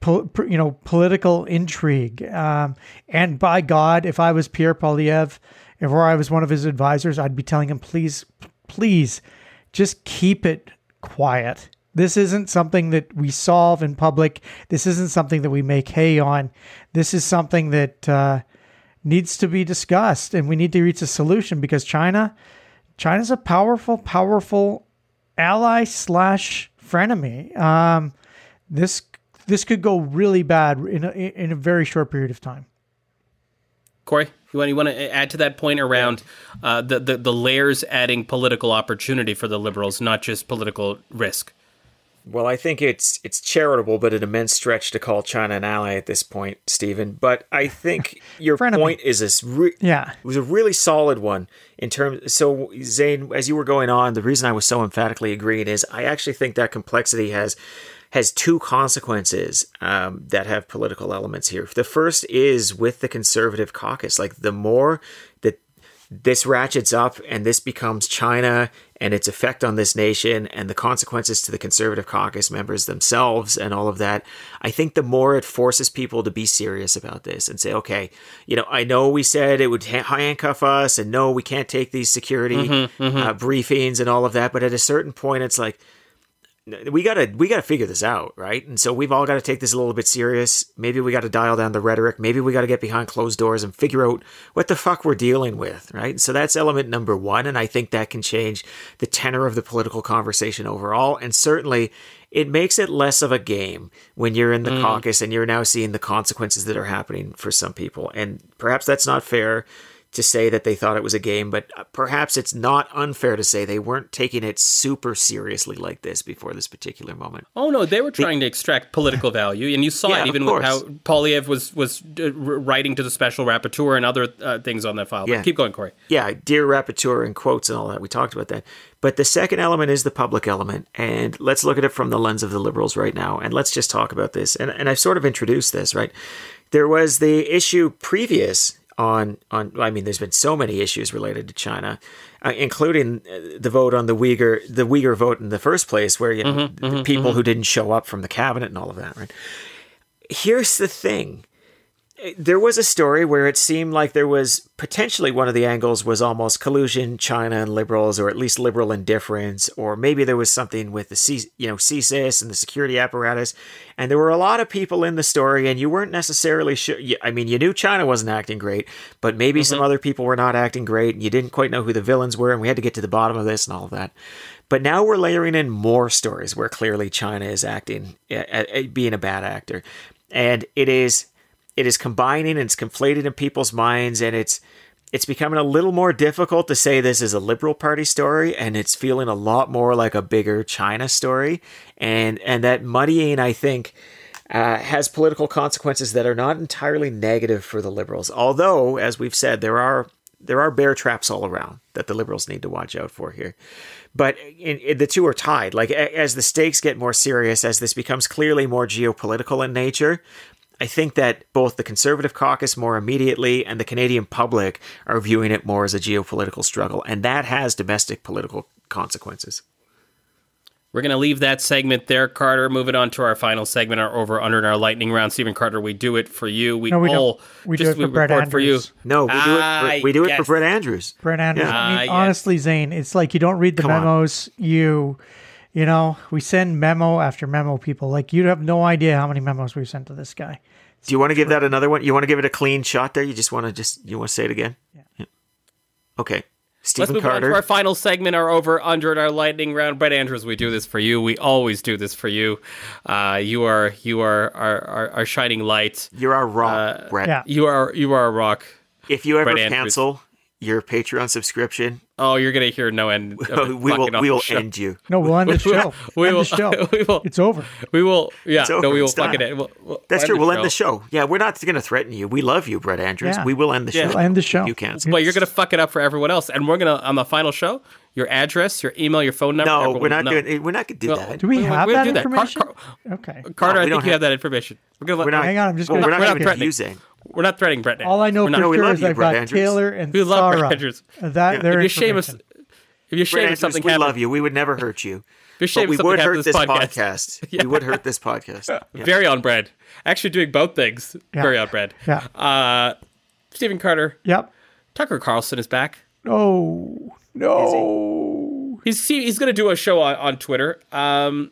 Po- you know, political intrigue. Um, and by God, if I was Pierre Poilievre, if or I was one of his advisors, I'd be telling him, please, please just keep it quiet. This isn't something that we solve in public. This isn't something that we make hay on. This is something that uh, needs to be discussed, and we need to reach a solution because China, China's a powerful, powerful ally slash frenemy. Um, this This could go really bad in a, in a very short period of time. Corey, you want you want to add to that point around uh, the, the the layers adding political opportunity for the Liberals, not just political risk? Well, I think it's it's charitable, but an immense stretch to call China an ally at this point, Stephen. But I think your point is this re- yeah. was a really solid one in terms. So, Zain, as you were going on, the reason I was so emphatically agreeing is I actually think that complexity has. has two consequences um, that have political elements here. The first is with the Conservative caucus. Like the more that this ratchets up and this becomes China and its effect on this nation and the consequences to the Conservative caucus members themselves and all of that, I think the more it forces people to be serious about this and say, okay, you know, I know we said it would handcuff us and no, we can't take these security mm-hmm, mm-hmm. Uh, briefings and all of that. But at a certain point, it's like, we gotta we gotta figure this out, right? And so we've all got to take this a little bit serious. Maybe we got to dial down the rhetoric. Maybe we got to get behind closed doors and figure out what the fuck we're dealing with, right? And so that's element number one, and I think that can change the tenor of the political conversation overall. And certainly, it makes it less of a game when you're in the mm. caucus and you're now seeing the consequences that are happening for some people. And perhaps that's not fair to say that they thought it was a game, but perhaps it's not unfair to say they weren't taking it super seriously like this before this particular moment. Oh, no, they were trying the, to extract political value, and you saw yeah, it even with how Poilievre was was writing to the special rapporteur and other uh, things on that file. But yeah. Keep going, Corey. Yeah, dear rapporteur and quotes and all that. We talked about that. But the second element is the public element, and let's look at it from the lens of the Liberals right now, and let's just talk about this. And, and I've sort of introduced this, right? There was the issue previous on, on, I mean, there's been so many issues related to China, uh, including the vote on the Uyghur, the Uyghur vote in the first place, where you know, mm-hmm, the mm-hmm, people mm-hmm. who didn't show up from the cabinet and all of that, right? Here's the thing. There was a story where it seemed like there was potentially one of the angles was almost collusion, China and Liberals, or at least Liberal indifference, or maybe there was something with the C, you know, C S I S and the security apparatus. And there were a lot of people in the story, and you weren't necessarily sure. I mean, you knew China wasn't acting great, but maybe mm-hmm. some other people were not acting great, and you didn't quite know who the villains were, and we had to get to the bottom of this and all of that. But now we're layering in more stories where clearly China is acting, being a bad actor. And it is... It is combining and it's conflated in people's minds, and it's it's becoming a little more difficult to say this is a Liberal Party story, and it's feeling a lot more like a bigger China story. And and that muddying, I think, uh, has political consequences that are not entirely negative for the Liberals. Although, as we've said, there are there are bear traps all around that the Liberals need to watch out for here. But in, in, the two are tied. Like as the stakes get more serious, as this becomes clearly more geopolitical in nature, I think that both the Conservative caucus more immediately and the Canadian public are viewing it more as a geopolitical struggle, and that has domestic political consequences. We're going to leave that segment there, Carter. Move it on to our final segment, our over-under and our lightning round. Stephen Carter, we do it for you. We, no, we all we just do it for Brett Andrews. For you. No, we I do it. For, we do guess. it for Brett Andrews. Brett Andrews. Yeah. I mean, I honestly, Zane, it's like you don't read the Come memos. On. You. You know, we send memo after memo, people. Like, you have no idea how many memos we've sent to this guy. It's Do you want to give that another one? You want to give it a clean shot there? You just want to just, you want to say it again? Yeah. yeah. Okay. Stephen Let's move Carter. on to our final segment, our over, under, and our lightning round. Brett Andrews, we do this for you. We always do this for you. Uh, you are, you are our, our, our shining light. You're our rock, uh, Brett. Yeah. You are, you are a rock. If you ever Brett cancel... Andrews. Your Patreon subscription. Oh, you're going to hear no end. Of we will, we will end you. No, we'll end the show. We will. We will. It's over. We will. Yeah. No, we will fucking end. We'll, we'll That's true. We'll end the show. Yeah, we're not going to threaten you. We love you, Brett Andrews. Yeah. We will end the yeah. show. We'll end the show. You cancel. Well, you're going to fuck it up for everyone else, and we're going to on the final show. Your address, your email, your phone number. No, everyone, we're not no. doing. We're not going to do well, that. Do we, we have we that do information? That. Car- Car- okay, Carter, no, I think have you have that information. We're going to. Hang on, I'm just going. We're not threatening. We're not threatening Brett Andrews. All I know for no, sure is you, I've Brett got Andrews. Taylor and we love Sarah. Brett Andrews. That, yeah. If you're shameless, if you're shameless, something we happened. love you. We would never hurt you. If you're but we would hurt this podcast. podcast. yeah. We would hurt this podcast. Yeah. Very on Brett. Actually doing both things. Yeah. Very on Brett. Yeah. Uh, Stephen Carter. Yep. Tucker Carlson is back. No. No. He? He's he's going to do a show on, on Twitter. Um,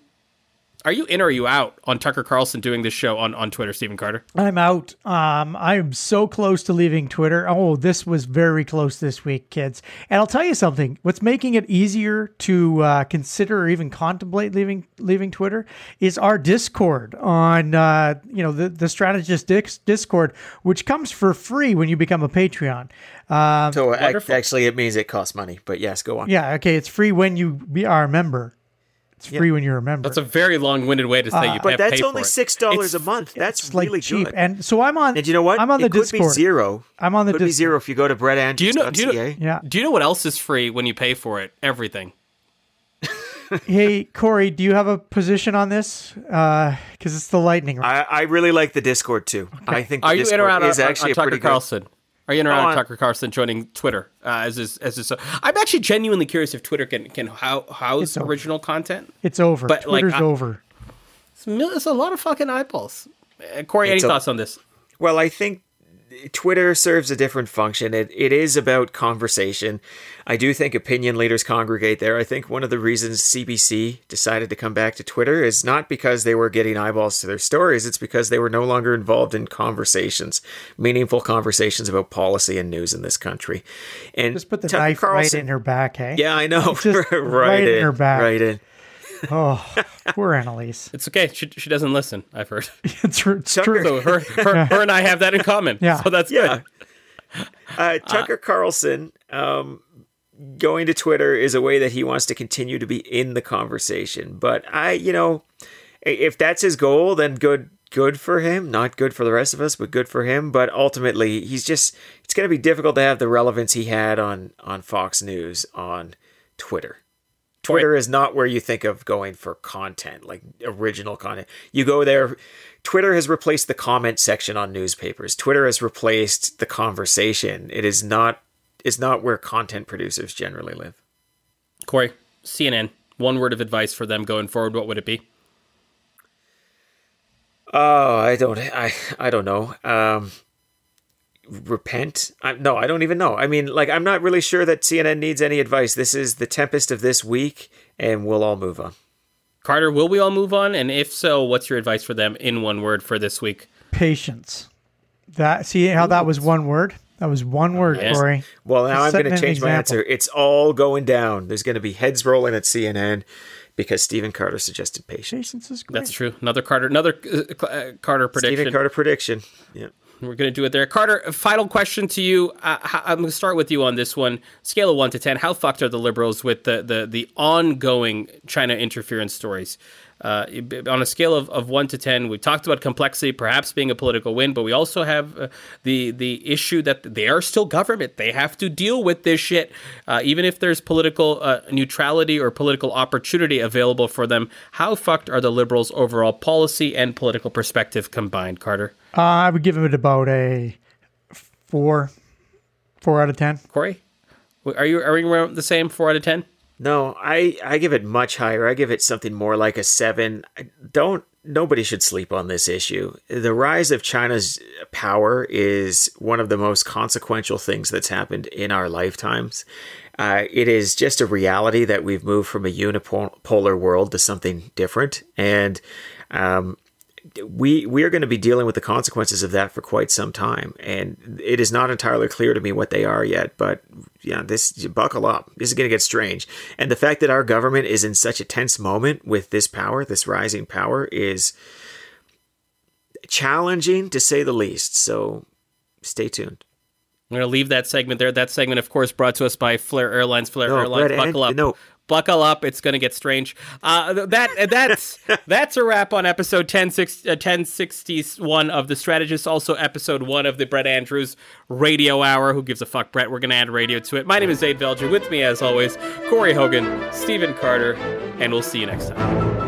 Are you in or are you out on Tucker Carlson doing this show on, on Twitter, Stephen Carter? I'm out. Um, I'm so close to leaving Twitter. Oh, this was very close this week, kids. And I'll tell you something. What's making it easier to uh, consider or even contemplate leaving leaving Twitter is our Discord on uh, you know the, the Strategists Discord, which comes for free when you become a Patreon. Um, so ac- actually it means it costs money, but yes, go on. Yeah, okay. It's free when you are a member. It's free yeah. when you remember. That's a very long-winded way to say uh, you. But that's only six dollars a month. That's it's really like cheap. Good. And so I'm on. And you know what? I'm on the it Discord. Could be zero. I'm on the. Could Discord. Be zero if you go to Brett Andrews dot C A. Do you know? Do you know, yeah. do you know what else is free when you pay for it? Everything. Hey, Corey, do you have a position on this? Because uh, it's the lightning round. I, I really like the Discord too. Okay. I think. The Are you Discord in or out is on, actually on Tucker pretty Carlson? Good... Are you in or out on Tucker Carlson joining Twitter? Uh, as is, as is, uh, I'm actually genuinely curious if Twitter can can ho- house original content. It's over. But Twitter's like, I, over. It's, it's a lot of fucking eyeballs. Uh, Corey, it's any a, thoughts on this? Well, I think Twitter serves a different function. It it is about conversation. I do think opinion leaders congregate there. I think one of the reasons C B C decided to come back to Twitter is not because they were getting eyeballs to their stories. It's because they were no longer involved in conversations, meaningful conversations about policy and news in this country. And just put the Tucker knife Carlson, right in her back, hey? Yeah, I know. Just right, right in, in her back. Right in. Oh, poor Annalise. It's okay. She she doesn't listen, I've heard. It's, it's true. So her, her, yeah. her and I have that in common. Yeah. So that's yeah. good. Uh, Tucker uh, Carlson um, going to Twitter is a way that he wants to continue to be in the conversation. But I, you know, if that's his goal, then good. Good for him, not good for the rest of us, but good for him. But ultimately, he's just, it's going to be difficult to have the relevance he had on, on Fox News, on Twitter. Twitter is not where you think of going for content, like original content. You go there. Twitter has replaced the comment section on newspapers. Twitter has replaced the conversation. It is not, it's not where content producers generally live. Corey, C N N, one word of advice for them going forward. What would it be? Oh, I don't, I, I don't know. Um, repent? I, no, I don't even know. I mean, like, I'm not really sure that C N N needs any advice. This is the tempest of this week, and we'll all move on. Carter, will we all move on? And if so, what's your advice for them in one word for this week? Patience. That see how that was one word? That was one word, yes. Corey. Well, now Just I'm going to change my answer. It's all going down. There's going to be heads rolling at C N N. Because Stephen Carter suggested patience. Patience is great. That's true. Another Carter, another uh, uh, Carter prediction. Stephen Carter prediction. Yeah, we're going to do it there. Carter, final question to you. Uh, I'm going to start with you on this one. Scale of one to ten. How fucked are the liberals with the the, the ongoing China interference stories? Uh, on a scale of, of one to ten, we've talked about complexity, perhaps being a political win, but we also have uh, the the issue that they are still government. They have to deal with this shit, uh, even if there's political uh, neutrality or political opportunity available for them. How fucked are the liberals' overall policy and political perspective combined, Carter? Uh, I would give it about a four, four out of ten. Corey, are you are we around the same four out of ten? No, I, I give it much higher. I give it something more like a seven. I don't nobody should sleep on this issue. The rise of China's power is one of the most consequential things that's happened in our lifetimes. Uh, it is just a reality that we've moved from a unipolar world to something different, and um, we we are going to be dealing with the consequences of that for quite some time. And it is not entirely clear to me what they are yet, but. Yeah, this buckle up. This is going to get strange. And the fact that our government is in such a tense moment with this power, this rising power, is challenging to say the least. So stay tuned. I'm going to leave that segment there. That segment, of course, brought to us by Flair Airlines. Flair no, Airlines, Brett, buckle up. No. Buckle up. It's going to get strange. Uh, that That's that's a wrap on episode ten sixty-one of The Strategists, also episode one of the Brett Andrews Radio Hour. Who gives a fuck, Brett? We're going to add radio to it. My name is Zain Velji. With me, as always, Corey Hogan, Stephen Carter, and we'll see you next time.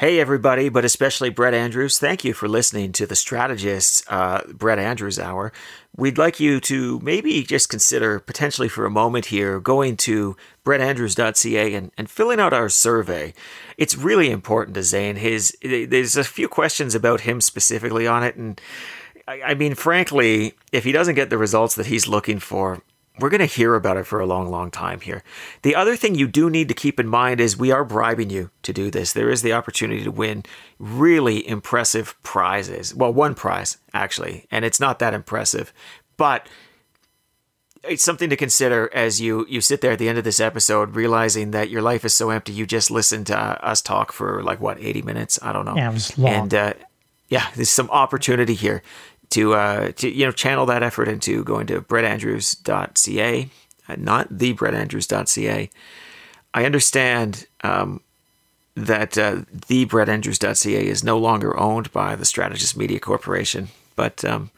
Hey, everybody, but especially Brett Andrews. Thank you for listening to The Strategists, uh, Brett Andrews Hour. We'd like you to maybe just consider potentially for a moment here going to Brett Andrews dot C A and, and filling out our survey. It's really important to Zain. His, there's a few questions about him specifically on it. And I, I mean, frankly, if he doesn't get the results that he's looking for, we're going to hear about it for a long, long time here. The other thing you do need to keep in mind is we are bribing you to do this. There is the opportunity to win really impressive prizes. Well, one prize, actually, and it's not that impressive. But it's something to consider as you, you sit there at the end of this episode realizing that your life is so empty. You just listened to us talk for, like, what, eighty minutes? I don't know. Yeah, it was long. And, uh, yeah, there's some opportunity here. To, uh, to, you know, channel that effort into going to Brett Andrews dot C A, not the Brett Andrews dot C A. I understand um, that uh, the Brett Andrews dot C A is no longer owned by the Strategist Media Corporation, but um,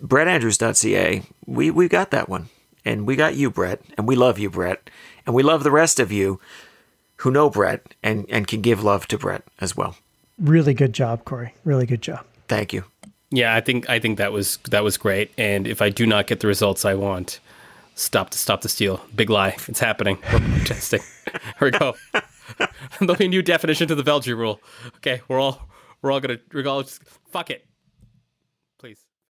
Brett Andrews dot C A, we, we got that one. And we got you, Brett, and we love you, Brett. And we love the rest of you who know Brett and, and can give love to Brett as well. Really good job, Corey. Really good job. Thank you. Yeah, I think I think that was that was great. And if I do not get the results I want, stop to stop the steal. Big lie. It's happening. We're protesting. Here we go. There'll be a new definition to the Velji rule. Okay, we're all we're all gonna we're all just, fuck it, please.